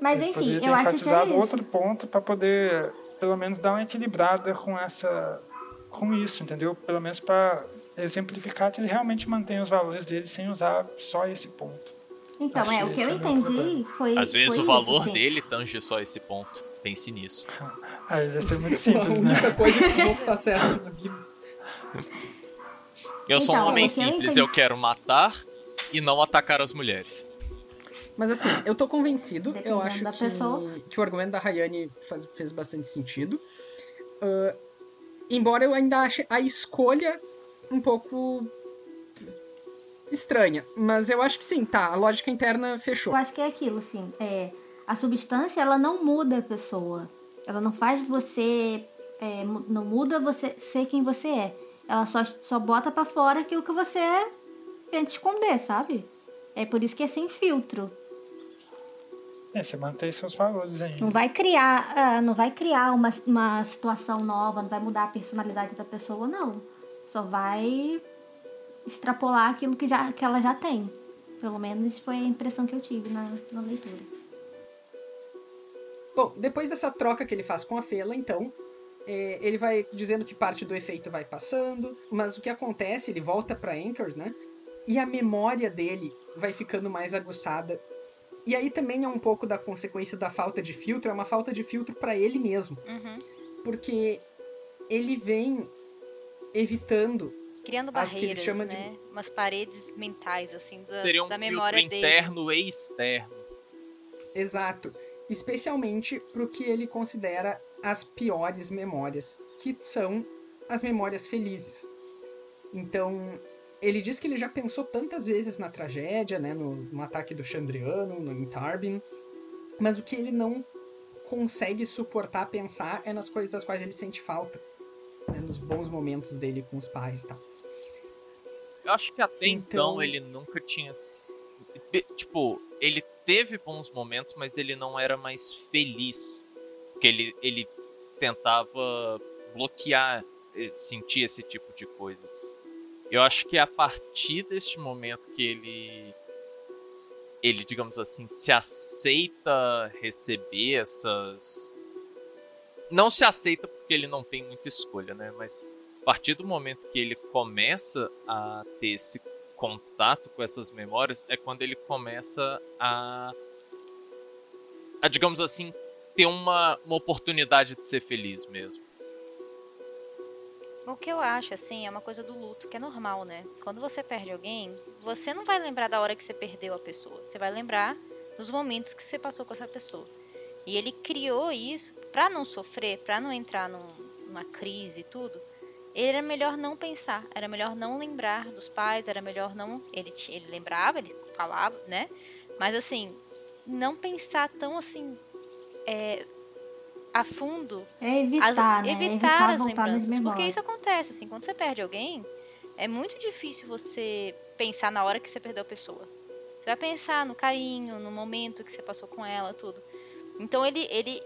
Mas ele enfim, eu acho que é isso. Outro ponto para poder, pelo menos, dar uma equilibrada com isso, entendeu? Pelo menos para exemplificar que ele realmente mantém os valores dele sem usar só esse ponto. Então, achei o que eu entendi foi... Às vezes o valor dele tange só esse ponto. Pense nisso. Aí ia ser muito simples, né? A única coisa que o novo tá certo no livro. Eu sou um homem simples, eu quero matar e não atacar as mulheres. Mas assim, eu tô convencido, eu acho que o argumento da Rayane fez bastante sentido. Embora eu ainda ache a escolha um pouco... estranha, mas eu acho que sim, a lógica interna fechou. Eu acho que é aquilo, assim, a substância, ela não muda a pessoa, ela não faz você, não muda você ser quem você é, ela só bota pra fora aquilo que você tenta esconder, sabe? É por isso que é sem filtro. Você mantém seus valores ainda. Não vai criar uma situação nova, não vai mudar a personalidade da pessoa, não. Só vai... extrapolar aquilo que ela já tem. Pelo menos foi a impressão que eu tive na leitura. Bom, depois dessa troca que ele faz com a Fela, então, ele vai dizendo que parte do efeito vai passando, mas o que acontece, ele volta pra Anchors, né? E a memória dele vai ficando mais aguçada. E aí também é um pouco da consequência da falta de filtro, é uma falta de filtro pra ele mesmo. Uhum. Porque ele vem evitando... Criando barreiras, né? De... umas paredes mentais, assim, da memória dele. Seria um interno e externo. Exato. Especialmente pro que ele considera as piores memórias, que são as memórias felizes. Então, ele diz que ele já pensou tantas vezes na tragédia, né? No ataque do Chandriano, no Tarbin, mas o que ele não consegue suportar pensar é nas coisas das quais ele sente falta, né? Nos bons momentos dele com os pais e tal. Eu acho que até então ele nunca tinha... Tipo, ele teve bons momentos, mas ele não era mais feliz. Porque ele tentava bloquear, sentir esse tipo de coisa. Eu acho que a partir deste momento que ele, digamos assim, se aceita receber essas... Não se aceita porque ele não tem muita escolha, né? Mas a partir do momento que ele começa a ter esse contato com essas memórias, é quando ele começa a digamos assim, ter uma oportunidade de ser feliz mesmo. O que eu acho, assim, é uma coisa do luto, que é normal, né? Quando você perde alguém, você não vai lembrar da hora que você perdeu a pessoa. Você vai lembrar dos momentos que você passou com essa pessoa. E ele criou isso pra não sofrer, pra não entrar numa crise e tudo. Ele era melhor não pensar, era melhor não lembrar dos pais, era melhor não... Ele lembrava, ele falava, né? Mas, assim, não pensar tão, assim... a fundo, evitar as lembranças, porque isso acontece, assim, quando você perde alguém, é muito difícil você pensar na hora que você perdeu a pessoa, você vai pensar no carinho, no momento que você passou com ela, tudo, então ele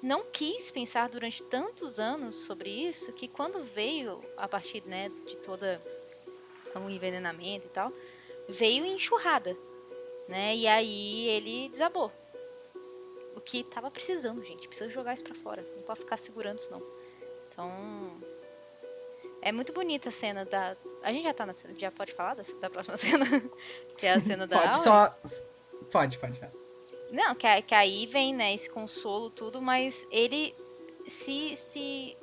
não quis pensar durante tantos anos sobre isso, que quando veio, a partir, né, de todo um envenenamento e tal, veio enxurrada, né, e aí ele desabou. O que tava precisando, gente. Precisa jogar isso pra fora. Não pode ficar segurando isso, não. Então... É muito bonita a cena da... A gente já tá na cena... Já pode falar da próxima cena? Que é a cena da Pode, aula. Só... Pode. Não, que aí vem, né, esse consolo, tudo, mas ele se...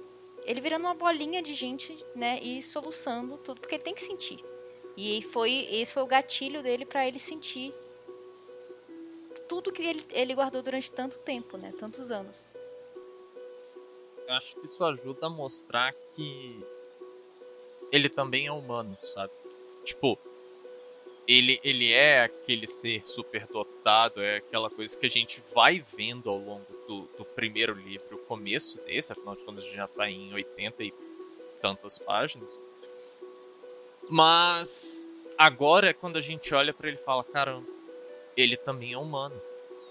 Ele virando uma bolinha de gente, né, e soluçando tudo, porque ele tem que sentir. E esse foi o gatilho dele pra ele sentir tudo que ele guardou durante tanto tempo, né? Tantos anos. Eu acho que isso ajuda a mostrar que ele também é humano, sabe? Tipo, ele é aquele ser superdotado, é aquela coisa que a gente vai vendo ao longo do primeiro livro, o começo desse, afinal de contas a gente já tá em 80 e tantas páginas. Mas agora é quando a gente olha pra ele e fala, caramba, ele também é humano,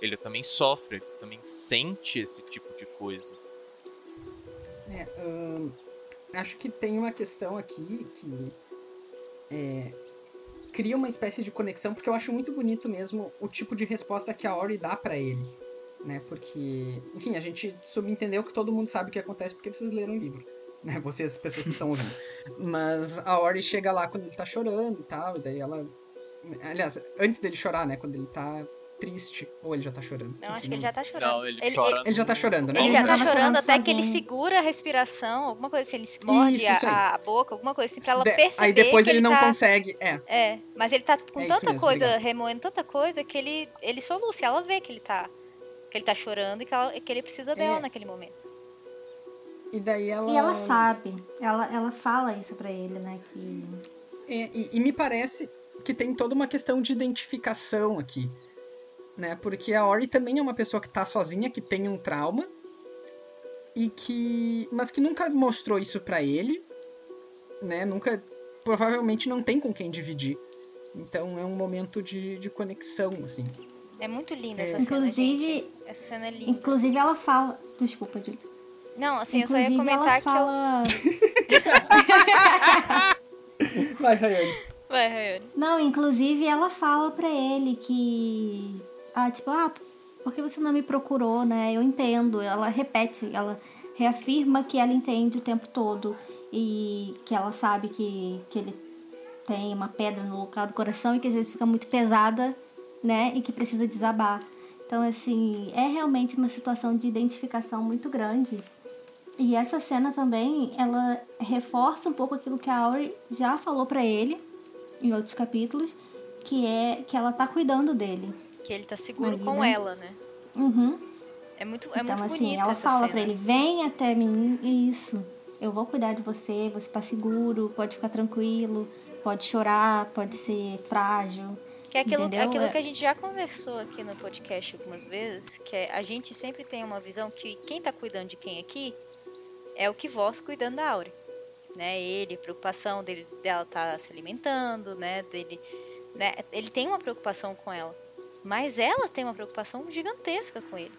ele também sofre, ele também sente esse tipo de coisa. Acho que tem uma questão aqui que cria uma espécie de conexão, porque eu acho muito bonito mesmo o tipo de resposta que a Ori dá pra ele, né? Porque, enfim, a gente subentendeu que todo mundo sabe o que acontece porque vocês leram o livro, né? Vocês, as pessoas que estão ouvindo. Mas a Ori chega lá quando ele tá chorando e tal, e daí ela... Aliás, antes dele chorar, né? Quando ele tá triste. Ou ele já tá chorando? Não, acho que ele já tá chorando. Não, ele já tá chorando, né? Ele já tá chorando até que ele segura a respiração, alguma coisa assim. Ele morde a boca, alguma coisa assim, pra ela perceber. Aí depois que ele não tá... consegue, mas ele tá com tanta mesmo, coisa, obrigado. Remoendo tanta coisa, que ele soluça. Ela vê que ele tá chorando e que ele precisa dela naquele momento. E daí ela... E ela sabe. Ela fala isso pra ele, né? Que... E me parece... que tem toda uma questão de identificação aqui, né? Porque a Ori também é uma pessoa que tá sozinha, que tem um trauma, mas que nunca mostrou isso pra ele, né? Nunca, provavelmente não tem com quem dividir. Então é um momento de conexão, assim. É muito linda essa cena, gente. Essa cena é linda. Inclusive ela fala... Desculpa, Júlia. Não, assim, inclusive, eu só ia comentar que eu... Vai, Rayane. Não, inclusive ela fala pra ele que... por que você não me procurou, né? Eu entendo. Ela repete, ela reafirma que ela entende o tempo todo. E que ela sabe que ele tem uma pedra no local do coração e que às vezes fica muito pesada, né? E que precisa desabar. Então, assim, é realmente uma situação de identificação muito grande. E essa cena também, ela reforça um pouco aquilo que a Auri já falou pra ele em outros capítulos, que é que ela tá cuidando dele. Que ele tá seguro ali, com ela, né? Uhum. É muito bonito essa cena. Então, assim, ela fala pra ele, vem até mim, isso, eu vou cuidar de você, você tá seguro, pode ficar tranquilo, pode chorar, pode ser frágil. Que é aquilo que a gente já conversou aqui no podcast algumas vezes, que é, a gente sempre tem uma visão que quem tá cuidando de quem aqui é o Kvothe cuidando da Auri. Né, ele, preocupação dela tá se alimentando, né, dele, né, ele tem uma preocupação com ela, Mas ela tem uma preocupação gigantesca com ele.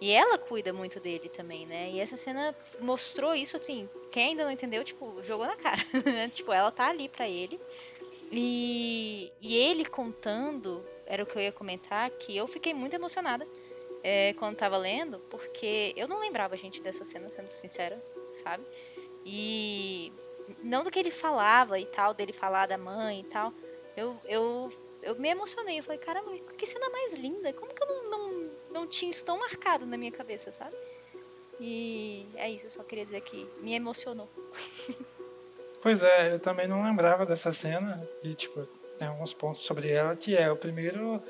E ela cuida muito dele também, né? E essa cena mostrou isso, assim, quem ainda não entendeu, tipo, jogou na cara. Né? Tipo, ela tá ali pra ele. E ele contando, era o que eu ia comentar, que eu fiquei muito emocionada quando tava lendo, porque eu não lembrava, gente, dessa cena, sendo sincera, sabe? E não do que ele falava e tal, dele falar da mãe e tal. Eu me emocionei, eu falei, caramba, que cena mais linda, como que eu não tinha isso tão marcado na minha cabeça, sabe? E é isso, eu só queria dizer que me emocionou. Pois é, eu também não lembrava dessa cena e, tipo, tem alguns pontos sobre ela que o primeiro,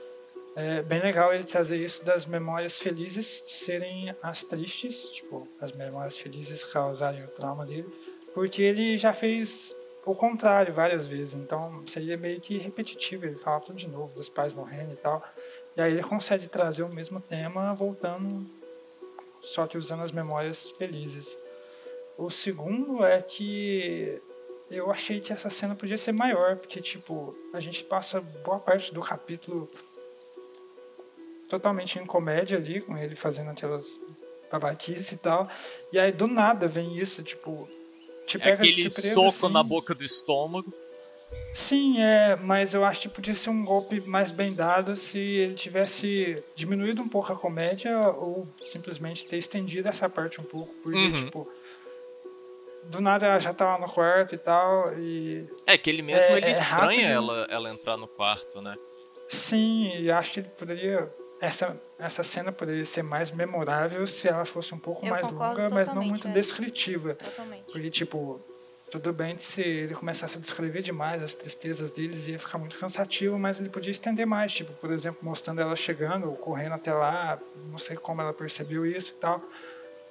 é bem legal ele trazer isso das memórias felizes serem as tristes, tipo, as memórias felizes causarem o trauma dele, porque ele já fez o contrário várias vezes, então seria meio que repetitivo ele falar tudo de novo, dos pais morrendo e tal, e aí ele consegue trazer o mesmo tema voltando, só que usando as memórias felizes. O segundo é que eu achei que essa cena podia ser maior, porque, tipo, a gente passa boa parte do capítulo totalmente em comédia ali, com ele fazendo aquelas babaquices e tal, e aí do nada vem isso, tipo, te pega de surpresa. Aquele soco assim, na boca do estômago. Sim, mas eu acho que podia ser um golpe mais bem dado se ele tivesse diminuído um pouco a comédia ou simplesmente ter estendido essa parte um pouco, porque, tipo, do nada ela já tá lá no quarto e tal, e... que ele mesmo, ele estranha ela entrar no quarto, né? Sim, e acho que ele poderia... Essa cena poderia ser mais memorável se ela fosse um pouco mais longa, mas não muito descritiva. Totalmente. Porque, tipo, tudo bem se ele começasse a descrever demais as tristezas deles, ia ficar muito cansativo, mas ele podia estender mais, tipo, por exemplo, mostrando ela chegando, ou correndo até lá, não sei como ela percebeu isso e tal.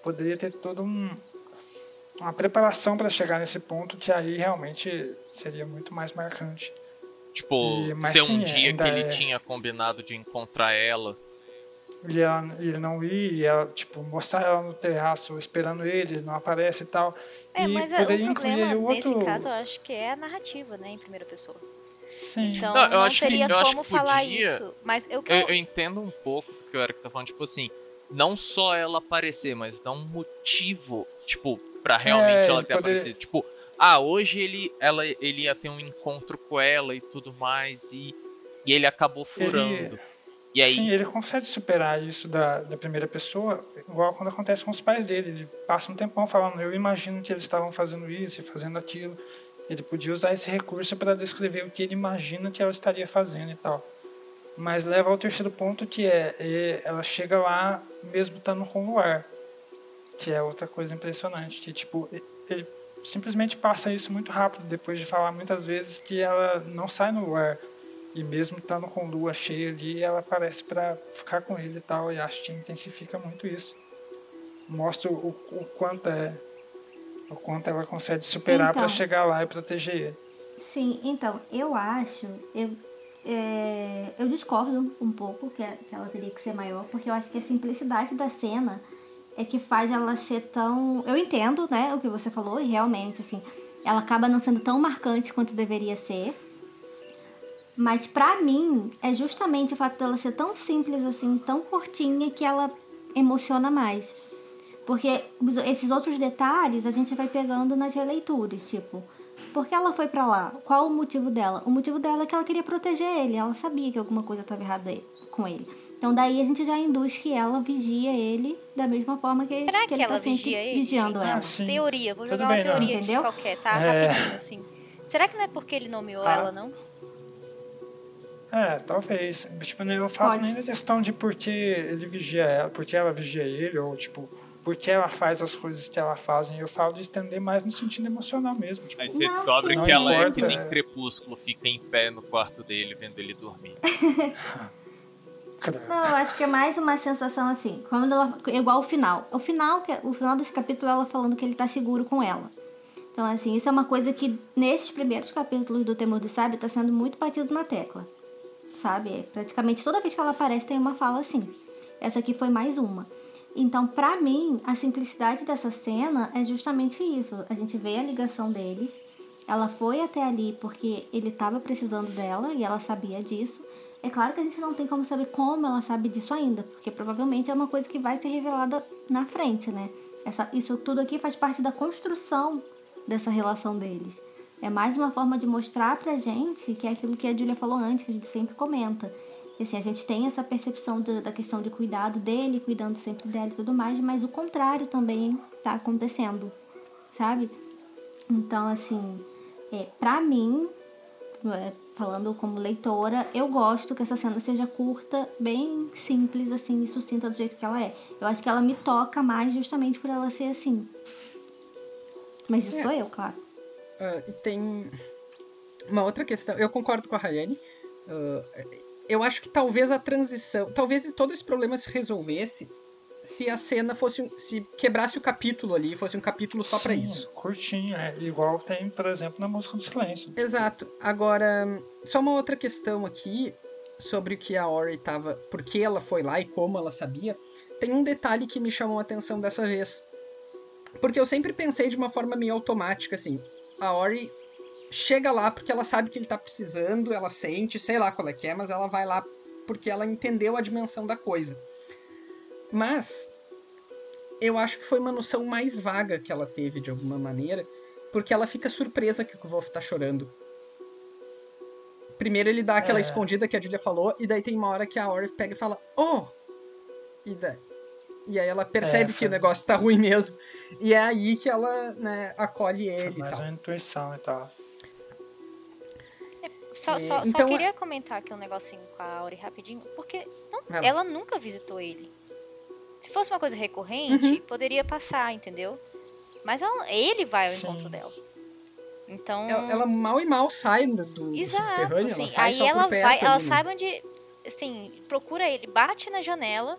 Poderia ter todo uma preparação para chegar nesse ponto, que aí realmente seria muito mais marcante. Tipo, ser um dia que ele tinha combinado de encontrar ela. E ele não ia, e ela, tipo, mostrar ela no terraço esperando ele, não aparece e tal. Mas o problema nesse caso, eu acho que é a narrativa, né, em primeira pessoa. Sim. Então, não seria como falar isso. Mas eu entendo um pouco o que o Eric tá falando, tipo assim, não só ela aparecer, mas dar um motivo, tipo, pra realmente ela ter aparecido, tipo... hoje ele ia ter um encontro com ela e tudo mais, e ele acabou furando. E aí, sim, ele consegue superar isso da primeira pessoa, igual quando acontece com os pais dele. Ele passa um tempão falando, eu imagino que eles estavam fazendo isso e fazendo aquilo. Ele podia usar esse recurso para descrever o que ele imagina que ela estaria fazendo e tal. Mas leva ao terceiro ponto, que ela chega lá mesmo estando com o ar, que é outra coisa impressionante, que, tipo, ele simplesmente passa isso muito rápido, depois de falar muitas vezes que ela não sai no ar. E mesmo estando com lua cheia ali, ela aparece para ficar com ele e tal. E acho que intensifica muito isso. Mostra o quanto ela consegue superar, então, para chegar lá e proteger ele. Sim, então, eu acho... Eu discordo um pouco que ela teria que ser maior, porque eu acho que a simplicidade da cena... é que faz ela ser tão... Eu entendo, né, o que você falou, e realmente, assim, ela acaba não sendo tão marcante quanto deveria ser. Mas, pra mim, é justamente o fato dela ser tão simples, assim, tão curtinha, que ela emociona mais. Porque esses outros detalhes a gente vai pegando nas releituras, tipo... Por que ela foi pra lá? Qual o motivo dela? O motivo dela é que ela queria proteger ele, ela sabia que alguma coisa estava errada com ele. Então daí a gente já induz que ela vigia ele da mesma forma que ele está sempre vigiando ela. Teoria, vou jogar uma teoria de qualquer, tá? Rapidinho, assim. Será que não é porque ele nomeou ela, não? Talvez. Tipo, eu faço nem a questão de por que ele vigia ela, por que ela vigia ele, ou tipo, por que ela faz as coisas que ela faz. Eu falo de estender mais no sentido emocional mesmo. Tipo, aí você descobre que ela é que nem Crepúsculo, fica em pé no quarto dele, vendo ele dormir. Não, eu acho que é mais uma sensação assim, quando ela, igual o final. O final desse capítulo é ela falando que ele tá seguro com ela. Então, assim, isso é uma coisa que nesses primeiros capítulos do Temor do Sábio tá sendo muito batido na tecla, sabe? Praticamente toda vez que ela aparece tem uma fala assim. Essa aqui foi mais uma. Então, pra mim, a simplicidade dessa cena é justamente isso. A gente vê a ligação deles. Ela foi até ali porque ele tava precisando dela e ela sabia disso. É claro que a gente não tem como saber como ela sabe disso ainda, porque provavelmente é uma coisa que vai ser revelada na frente, né? Isso tudo aqui faz parte da construção dessa relação deles. É mais uma forma de mostrar pra gente que é aquilo que a Julia falou antes, que a gente sempre comenta. E assim, a gente tem essa percepção da questão de cuidado dele, cuidando sempre dela e tudo mais, mas o contrário também tá acontecendo, sabe? Então, assim, pra mim, falando como leitora, eu gosto que essa cena seja curta, bem simples, assim, e sucinta do jeito que ela é. Eu acho que ela me toca mais justamente por ela ser assim. Mas isso sou eu, claro. Tem uma outra questão. Eu concordo com a Rayane. Eu acho que talvez a transição... Talvez todo esse problema se resolvesse se a cena fosse... Se quebrasse o capítulo ali, fosse um capítulo só pra isso. Curtinho, igual tem, por exemplo, na Música do Silêncio. Exato. Agora, só uma outra questão aqui sobre o que a Ori tava... Por que ela foi lá e como ela sabia. Tem um detalhe que me chamou a atenção dessa vez. Porque eu sempre pensei de uma forma meio automática, assim... A Ori chega lá porque ela sabe que ele tá precisando, ela sente, sei lá qual é que é, mas ela vai lá porque ela entendeu a dimensão da coisa. Mas eu acho que foi uma noção mais vaga que ela teve de alguma maneira, porque ela fica surpresa que o Kvothe tá chorando. Primeiro ele dá aquela escondida que a Julia falou, e daí tem uma hora que a Ori pega e fala, oh! E aí ela percebe que o negócio tá ruim mesmo. E é aí que ela, né, acolhe ele. Foi mais e tal. Uma intuição e tal. Só queria comentar aqui um negocinho com a Ori rapidinho. Porque ela nunca visitou ele. Se fosse uma coisa recorrente, poderia passar, entendeu? Mas ele vai ao encontro dela. Então... Ela mal e mal sai do subterrâneo. Sim. Ela sai aí ela vai, perto, ela sabe onde... Assim, procura ele, bate na janela...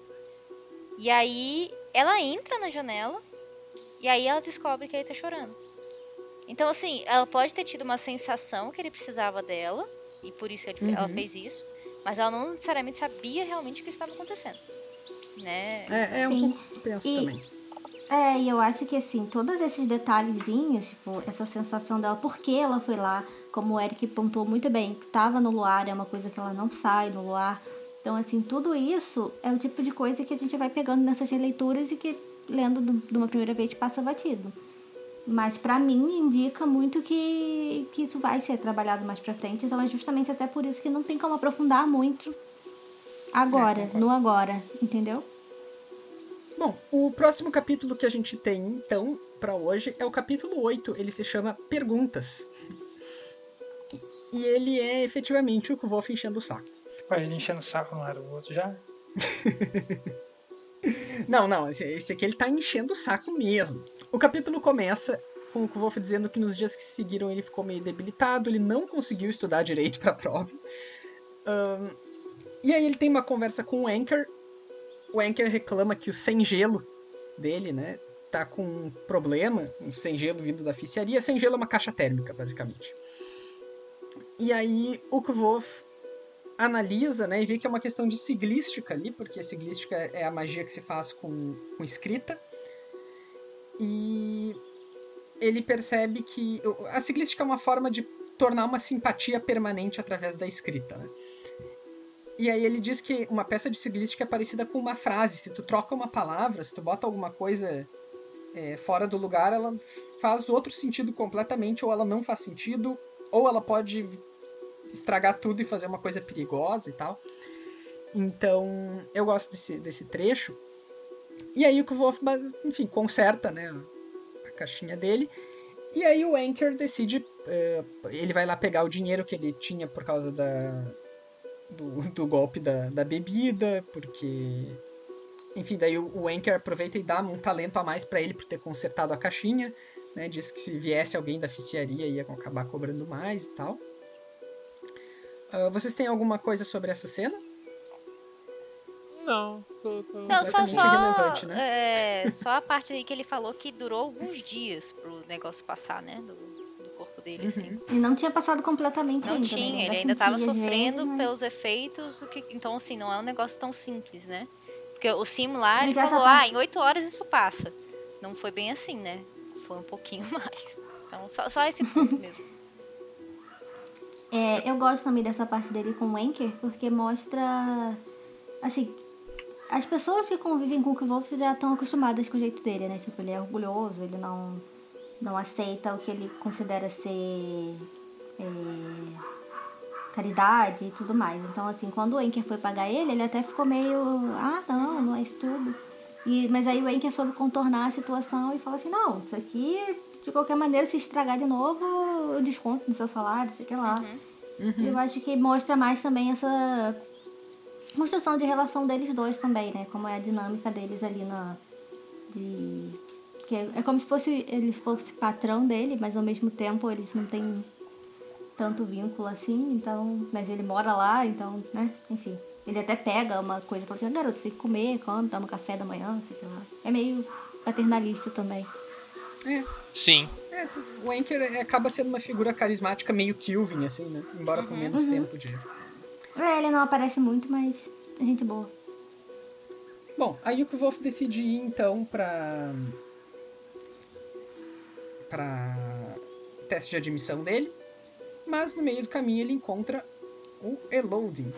E aí, ela entra na janela, e aí ela descobre que ele tá chorando. Então, assim, ela pode ter tido uma sensação que ele precisava dela, e por isso ela fez isso, mas ela não necessariamente sabia realmente o que estava acontecendo. Né? É um pouco tenso também. E eu acho que, assim, todos esses detalhezinhos, tipo, essa sensação dela, por que ela foi lá, como o Eric pontuou muito bem, que tava no luar, é uma coisa que ela não sai no luar... Então, assim, tudo isso é o tipo de coisa que a gente vai pegando nessas releituras e que, lendo de uma primeira vez, passa batido. Mas, pra mim, indica muito que isso vai ser trabalhado mais pra frente. Então, é justamente até por isso que não tem como aprofundar muito agora, no agora, entendeu? Bom, o próximo capítulo que a gente tem, então, pra hoje, é o capítulo 8. Ele se chama Perguntas. E ele é, efetivamente, o Kvothe enchendo o saco. Ele enchendo o saco, não era o outro já? Não, esse aqui ele tá enchendo o saco mesmo. O capítulo começa com o Kvothe dizendo que nos dias que seguiram ele ficou meio debilitado, ele não conseguiu estudar direito pra prova. E aí ele tem uma conversa com o Anker. O Anker reclama que o sem-gelo dele, né, tá com um problema, um sem-gelo vindo da ficiaria. Sem-gelo é uma caixa térmica, basicamente. E aí o Kvothe analisa, né, e vê que é uma questão de siglística ali, porque siglística é a magia que se faz com escrita, e ele percebe que a siglística é uma forma de tornar uma simpatia permanente através da escrita, né? E aí ele diz que uma peça de siglística é parecida com uma frase, se tu troca uma palavra, se tu bota alguma coisa fora do lugar, ela faz outro sentido completamente, ou ela não faz sentido, ou ela pode estragar tudo e fazer uma coisa perigosa e tal. Então, eu gosto desse trecho. E aí o Kvothe, enfim, conserta, né, a caixinha dele. E aí o Anker decide... ele vai lá pegar o dinheiro que ele tinha por causa do golpe da bebida, porque... Enfim, daí o Anker aproveita e dá um talento a mais pra ele por ter consertado a caixinha, né? Diz que se viesse alguém da ficiaria ia acabar cobrando mais e tal. Vocês têm alguma coisa sobre essa cena? Não. Não, só relevante, né? Só a parte aí que ele falou que durou alguns dias pro negócio passar, né? Do corpo dele, assim. E não tinha passado completamente ainda. Não tinha, ele ainda tava sofrendo pelos efeitos. Então, assim, não é um negócio tão simples, né? Porque o Sim lá, ele falou, em 8 horas isso passa. Não foi bem assim, né? Foi um pouquinho mais. Então, só esse ponto mesmo. Eu gosto também dessa parte dele com o Anker, porque mostra, assim, as pessoas que convivem com o Kvothe já estão acostumadas com o jeito dele, né? Tipo, ele é orgulhoso, ele não aceita o que ele considera ser caridade e tudo mais. Então, assim, quando o Anker foi pagar ele, ele até ficou meio, não é isso tudo. Mas aí o Anker soube contornar a situação e falou assim, não, isso aqui... De qualquer maneira, se estragar de novo, eu desconto no seu salário, sei lá. Uhum. Eu acho que mostra mais também essa construção de relação deles dois também, né? Como é a dinâmica deles ali que é como se eles fossem patrão dele, mas ao mesmo tempo eles não têm tanto vínculo assim, então... Mas ele mora lá, então, né? Enfim. Ele até pega uma coisa e fala assim, garoto, você tem que comer, come, toma café da manhã, sei lá. É meio paternalista também. É. Sim. O Anker acaba sendo uma figura carismática meio Kilvin, assim, né? Embora com menos tempo de... Ele não aparece muito, mas é gente boa. Bom, aí o Kvothe decide ir, então, pra teste de admissão dele, mas no meio do caminho ele encontra o Elodin.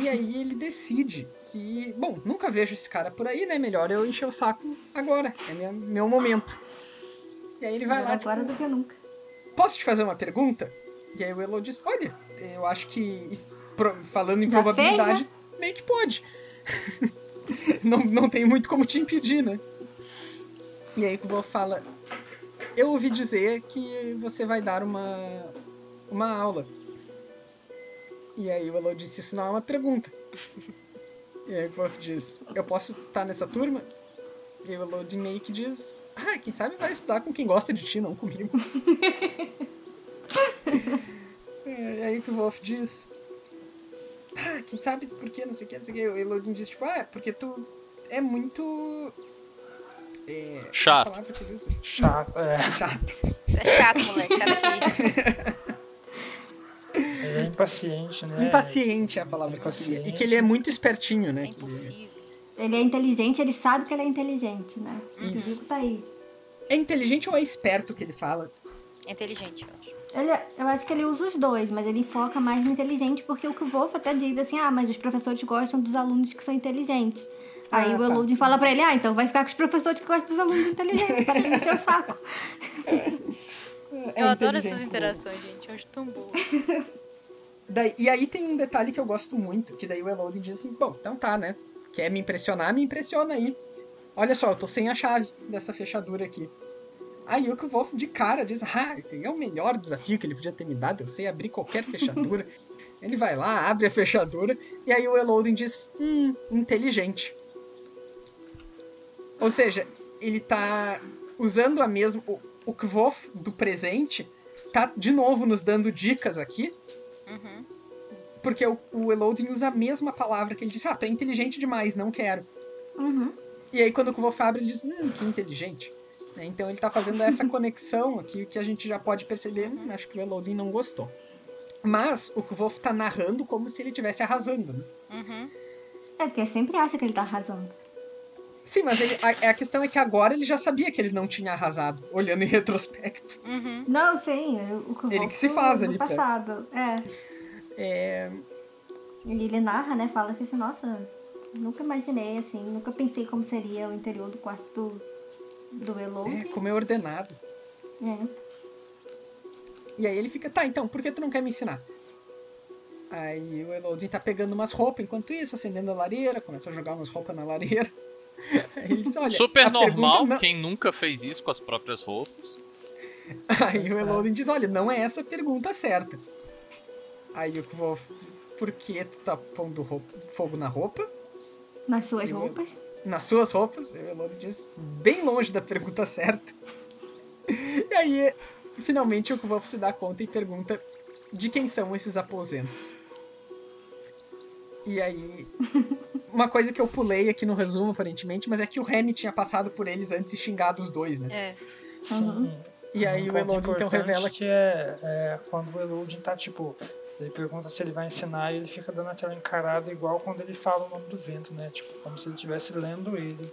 E aí ele decide que... Bom, nunca vejo esse cara por aí, né? Melhor eu encher o saco agora. É meu momento. E aí ele vai lá... Agora do que nunca. Posso te fazer uma pergunta? E aí o Elo diz... Olha, eu acho que... Falando em probabilidade, meio que pode. Não tem muito como te impedir, né? E aí o Kubo fala... Eu ouvi dizer que você vai dar uma aula. E aí o Elo disse, isso não é uma pergunta. E aí o Kvothe diz, eu posso estar nessa turma? E o Elo meio que diz, quem sabe vai estudar com quem gosta de ti, não comigo. E aí o Kvothe diz, quem sabe por que, não sei o que, não sei o que. O Elo diz, tipo, porque tu é muito... chato. Chato, Chato. É chato, moleque, sai daqui. Ele é impaciente, né? Impaciente é a palavra que eu queria. E que ele é muito espertinho, né? É impossível. Ele é inteligente, ele sabe que ele é inteligente, né? Isso. Tá aí. É inteligente ou é esperto que ele fala? É inteligente, eu acho. Eu acho que ele usa os dois, mas ele foca mais no inteligente, porque o Kvothe até diz assim, mas os professores gostam dos alunos que são inteligentes. Aí o Elodin fala pra ele, então vai ficar com os professores que gostam dos alunos inteligentes, pra ele não encher o saco. Eu adoro essas interações, gente. Eu acho tão boa. E aí tem um detalhe que eu gosto muito, que daí o Elodin diz assim, bom, então tá, né? Quer me impressiona aí. Olha só, eu tô sem a chave dessa fechadura aqui. Aí o Kvothe de cara diz, esse aí é o melhor desafio que ele podia ter me dado, eu sei abrir qualquer fechadura. Ele vai lá, abre a fechadura, e aí o Elodin diz, inteligente. Ou seja, ele tá usando a mesma... O Kvothe do presente tá de novo nos dando dicas aqui. Uhum. Porque o Elodin usa a mesma palavra que ele disse, tu é inteligente demais, não quero. Uhum. E aí quando o Kvothe abre, ele diz, que inteligente. Né? Então ele tá fazendo essa conexão aqui, que a gente já pode perceber, acho que o Elodin não gostou. Mas o Kvothe tá narrando como se ele estivesse arrasando. Né? Uhum. É, porque sempre acha que ele tá arrasando. Sim, mas a questão é que agora ele já sabia que ele não tinha arrasado, olhando em retrospecto. Uhum. Não, sim. Ele que se faz ali. Passado, Ele narra, né? Fala assim, nossa, nunca imaginei, assim, nunca pensei como seria o interior do quarto do Elodin. Como é ordenado. E aí ele fica, então, por que tu não quer me ensinar? Aí o Elodin tá pegando umas roupas, enquanto isso, acendendo a lareira, começa a jogar umas roupas na lareira. Ele diz, olha, super normal, quem nunca fez isso com as próprias roupas. Aí o Elodin diz, olha, não é essa a pergunta certa. Aí eu vou, por que tu tá pondo fogo na roupa? Nas suas roupas, o Elodin diz, bem longe da pergunta certa. E aí, finalmente, o Kvothe se dá conta e pergunta de quem são esses aposentos. E aí, uma coisa que eu pulei aqui no resumo, aparentemente, mas é que o Remy tinha passado por eles antes e xingado os dois, né? Sim. E aí o Elodin então revela que quando o Elodin tá, tipo, ele pergunta se ele vai ensinar e ele fica dando aquela encarada igual quando ele fala o nome do vento, né? Tipo, como se ele estivesse lendo ele.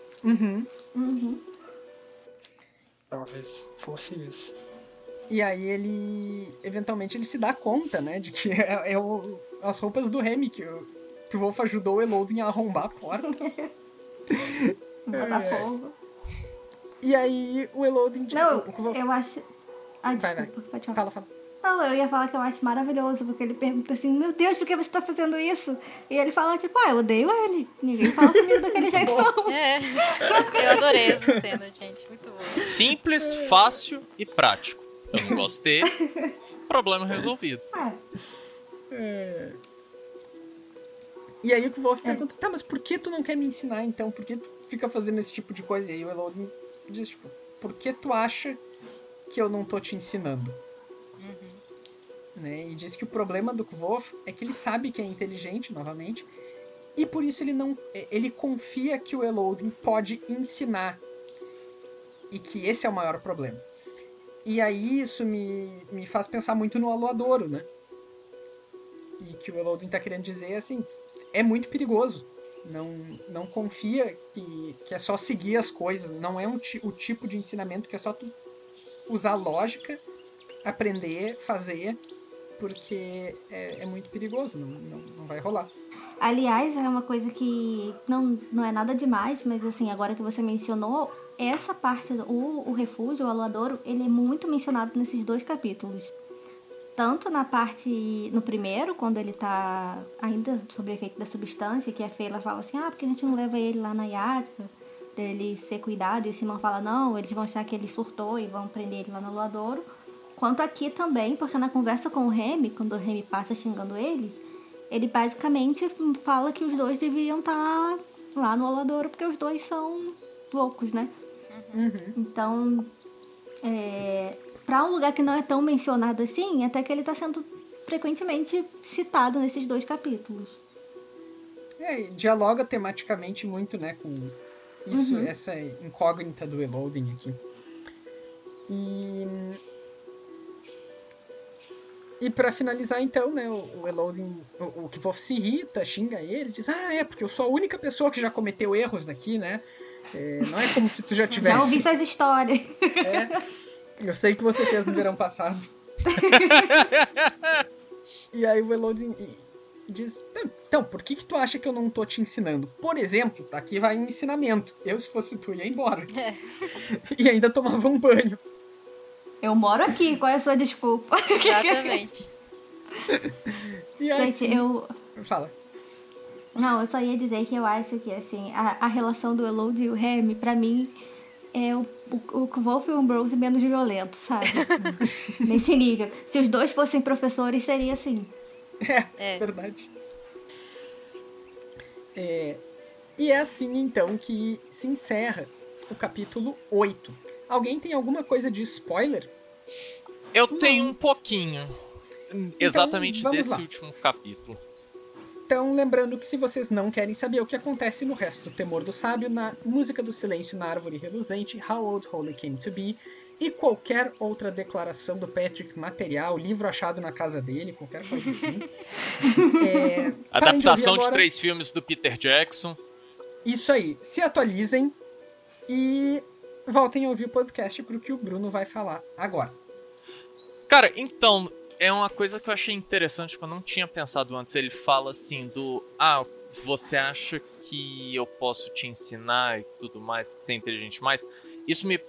Talvez fosse isso. E aí ele, eventualmente, ele se dá conta, né, de que as roupas do Remy que o Wolf ajudou o Elodin a arrombar a porta. E aí o Elodin... Não, eu ia falar que eu acho maravilhoso, porque ele pergunta assim, meu Deus, por que você tá fazendo isso? E ele fala tipo, eu odeio ele. Ninguém fala comigo daquele jeito, não. É, eu adorei essa cena, gente, muito boa. Simples, fácil e prático. Eu não gostei, problema resolvido. E aí o Kvothe pergunta, tá, mas por que tu não quer me ensinar então? Por que tu fica fazendo esse tipo de coisa? E aí o Elodin diz, tipo, por que tu acha que eu não tô te ensinando? Né? E diz que o problema do Kvothe é que ele sabe que é inteligente, novamente, e por isso ele confia que o Elodin pode ensinar, e que esse é o maior problema. E aí isso me faz pensar muito no Aluadoro, né? E que o Elodin tá querendo dizer assim, é muito perigoso, não confia que é só seguir as coisas, não é o tipo de ensinamento que é só tu usar lógica, aprender, fazer, porque é muito perigoso, não vai rolar. Aliás, é uma coisa que não é nada demais, mas assim, agora que você mencionou, essa parte, o refúgio, o Aluadoro, ele é muito mencionado nesses dois capítulos. Tanto na parte, no primeiro, quando ele tá ainda sobre o efeito da substância, que a Fela fala assim, porque a gente não leva ele lá na Yática, dele ser cuidado, e o Simão fala, não, eles vão achar que ele surtou e vão prender ele lá no Aluadoro. Quanto aqui também, porque na conversa com o Remy, quando o Remy passa xingando eles, ele basicamente fala que os dois deveriam estar lá no Aluadoro, porque os dois são loucos, né? Uhum. Então, para um lugar que não é tão mencionado assim, até que ele está sendo frequentemente citado nesses dois capítulos. E dialoga tematicamente muito, né, com isso, essa incógnita do Elodin aqui. E pra finalizar, então, né, o Elodin, o Kvothe se irrita, xinga ele, diz, porque eu sou a única pessoa que já cometeu erros daqui, né? Não é como se tu já tivesse... Já ouvi suas histórias. Eu sei o que você fez no verão passado. E aí o Elodin diz, então, por que tu acha que eu não tô te ensinando? Por exemplo, aqui vai um ensinamento. Eu, se fosse tu, ia embora. E ainda tomava um banho. Eu moro aqui, qual é a sua desculpa? Exatamente. E assim, gente, eu... Fala. Não, eu só ia dizer que eu acho que, assim, a relação do Elodin e o Remy, pra mim, é o Wolf e o Ambrose menos violento, sabe? Assim, nesse nível. Se os dois fossem professores, seria assim. Verdade. E é assim, então, que se encerra o capítulo 8. Alguém tem alguma coisa de spoiler? Eu tenho um pouquinho. Então, exatamente desse último capítulo. Então, lembrando que se vocês não querem saber o que acontece no resto do Temor do Sábio, na Música do Silêncio na Árvore Reluzente, How Old Holy Came to Be, e qualquer outra declaração do Patrick, material, livro achado na casa dele, qualquer coisa assim. Adaptação de 3 filmes do Peter Jackson. Isso aí. Se atualizem e... voltem a ouvir o podcast pro que o Bruno vai falar agora. Cara, então, é uma coisa que eu achei interessante, que eu não tinha pensado antes. Ele fala assim do... você acha que eu posso te ensinar e tudo mais, que ser inteligente mais? Isso me...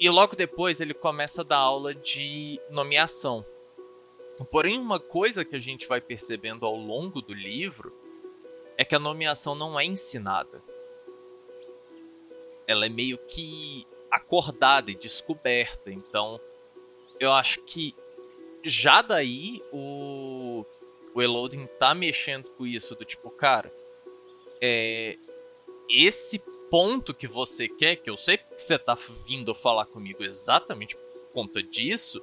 E logo depois ele começa a dar aula de nomeação. Porém, uma coisa que a gente vai percebendo ao longo do livro é que a nomeação não é ensinada. Ela é meio que... acordada e descoberta. Então, eu acho que já daí o Elodin tá mexendo com isso do tipo, cara, esse ponto que você quer, que eu sei que você tá vindo falar comigo exatamente por conta disso,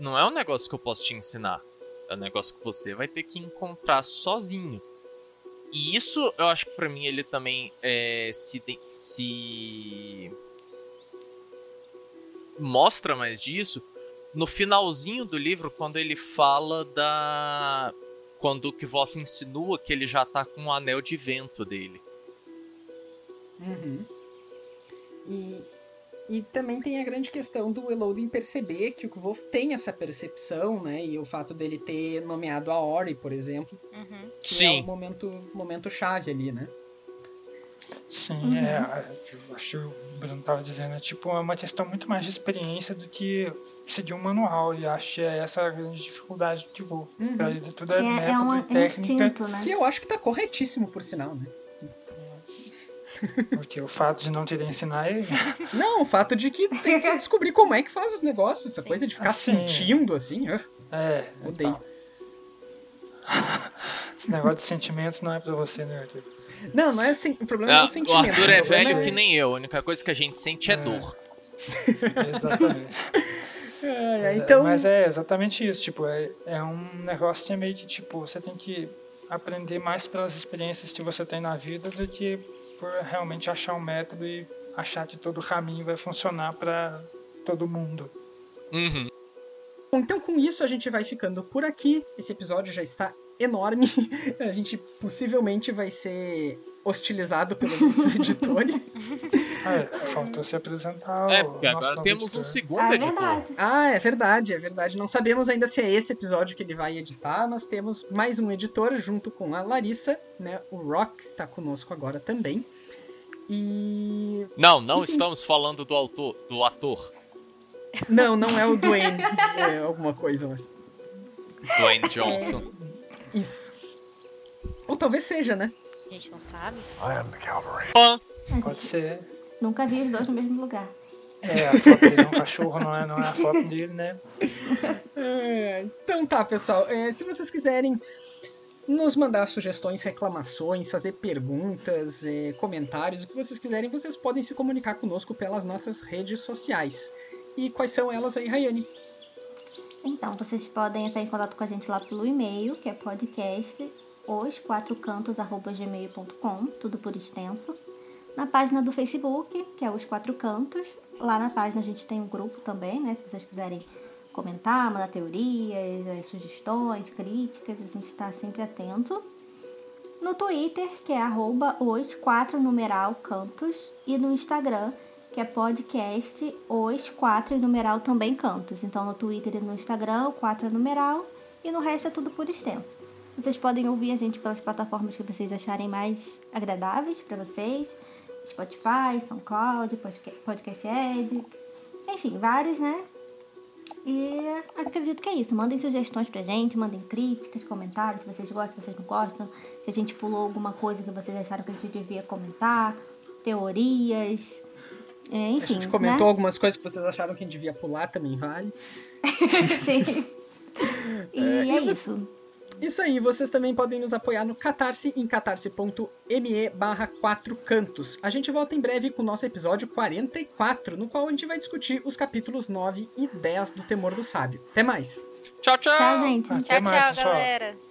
não é um negócio que eu posso te ensinar. É um negócio que você vai ter que encontrar sozinho. E isso, eu acho que pra mim, ele também se mostra mais disso no finalzinho do livro, quando ele fala da... Quando o Kvothe insinua que ele já tá com o anel de vento dele. E E também tem a grande questão do Elodin perceber que o Kvothe tem essa percepção, né? E o fato dele ter nomeado a Ori, por exemplo, uhum. que Sim. é um momento chave ali, né? Sim, uhum. Acho que o Bruno estava dizendo, é uma questão muito mais de experiência do que seguir um manual, e acho que é essa a grande dificuldade do Kvothe. Uhum. Tudo é método e técnica. Instinto, né? Que eu acho que tá corretíssimo, por sinal, né? Porque o fato de não te ensinar é... Não, o fato de que tem que descobrir como é que faz os negócios. Essa coisa de ficar sentindo, assim... odeio. Então. Esse negócio de sentimentos não é pra você, né, Arthur? Não, não é assim. O problema não é o sentimento. O Arthur é velho que nem eu. A única coisa que a gente sente é dor. Exatamente. Então... Mas é exatamente isso. É um negócio que é meio que, você tem que aprender mais pelas experiências que você tem na vida do que... por realmente achar um método e achar que todo o caminho vai funcionar para todo mundo. Uhum. Bom, então com isso a gente vai ficando por aqui. Esse episódio já está enorme. A gente possivelmente vai ser hostilizado pelos editores. Faltou se apresentar. Porque agora temos editor. Um segundo editor. É verdade. Não sabemos ainda se é esse episódio que ele vai editar, mas temos mais um editor junto com a Larissa, né? O Rock está conosco agora também. E... Não estamos falando do ator. Não é o Dwayne. É alguma coisa lá. Dwayne Johnson. Isso. Ou talvez seja, né? A gente não sabe. I am the Calvary. Pode ser. Nunca vi os dois no mesmo lugar. A foto dele é um cachorro, não é a foto dele, né? Então tá, pessoal. Se vocês quiserem nos mandar sugestões, reclamações, fazer perguntas, comentários, o que vocês quiserem, vocês podem se comunicar conosco pelas nossas redes sociais. E quais são elas aí, Rayane? Então, vocês podem entrar em contato com a gente lá pelo e-mail, que é podcast os4cantos@gmail.com, tudo por extenso. Na página do Facebook, que é Os Quatro Cantos. Lá na página a gente tem um grupo também, né? Se vocês quiserem comentar, mandar teorias, sugestões, críticas, a gente está sempre atento. No Twitter, que é @os4cantos. E no Instagram, que é podcast os4cantos. Então no Twitter e no Instagram, o 4 e no resto é tudo por extenso. Vocês podem ouvir a gente pelas plataformas que vocês acharem mais agradáveis para vocês. Spotify, SoundCloud, Podcast Ed, enfim, vários, né? E acredito que é isso. Mandem sugestões pra gente, mandem críticas, comentários, se vocês gostam, se vocês não gostam. Se a gente pulou alguma coisa que vocês acharam que a gente devia comentar, teorias, enfim. A gente comentou, né? Algumas coisas que vocês acharam que a gente devia pular, também vale. Sim. E é isso. Isso aí, vocês também podem nos apoiar no Catarse, em catarse.me/4cantos. A gente volta em breve com o nosso episódio 44, no qual a gente vai discutir os capítulos 9 e 10 do Temor do Sábio. Até mais! Tchau, gente! Tchau, galera!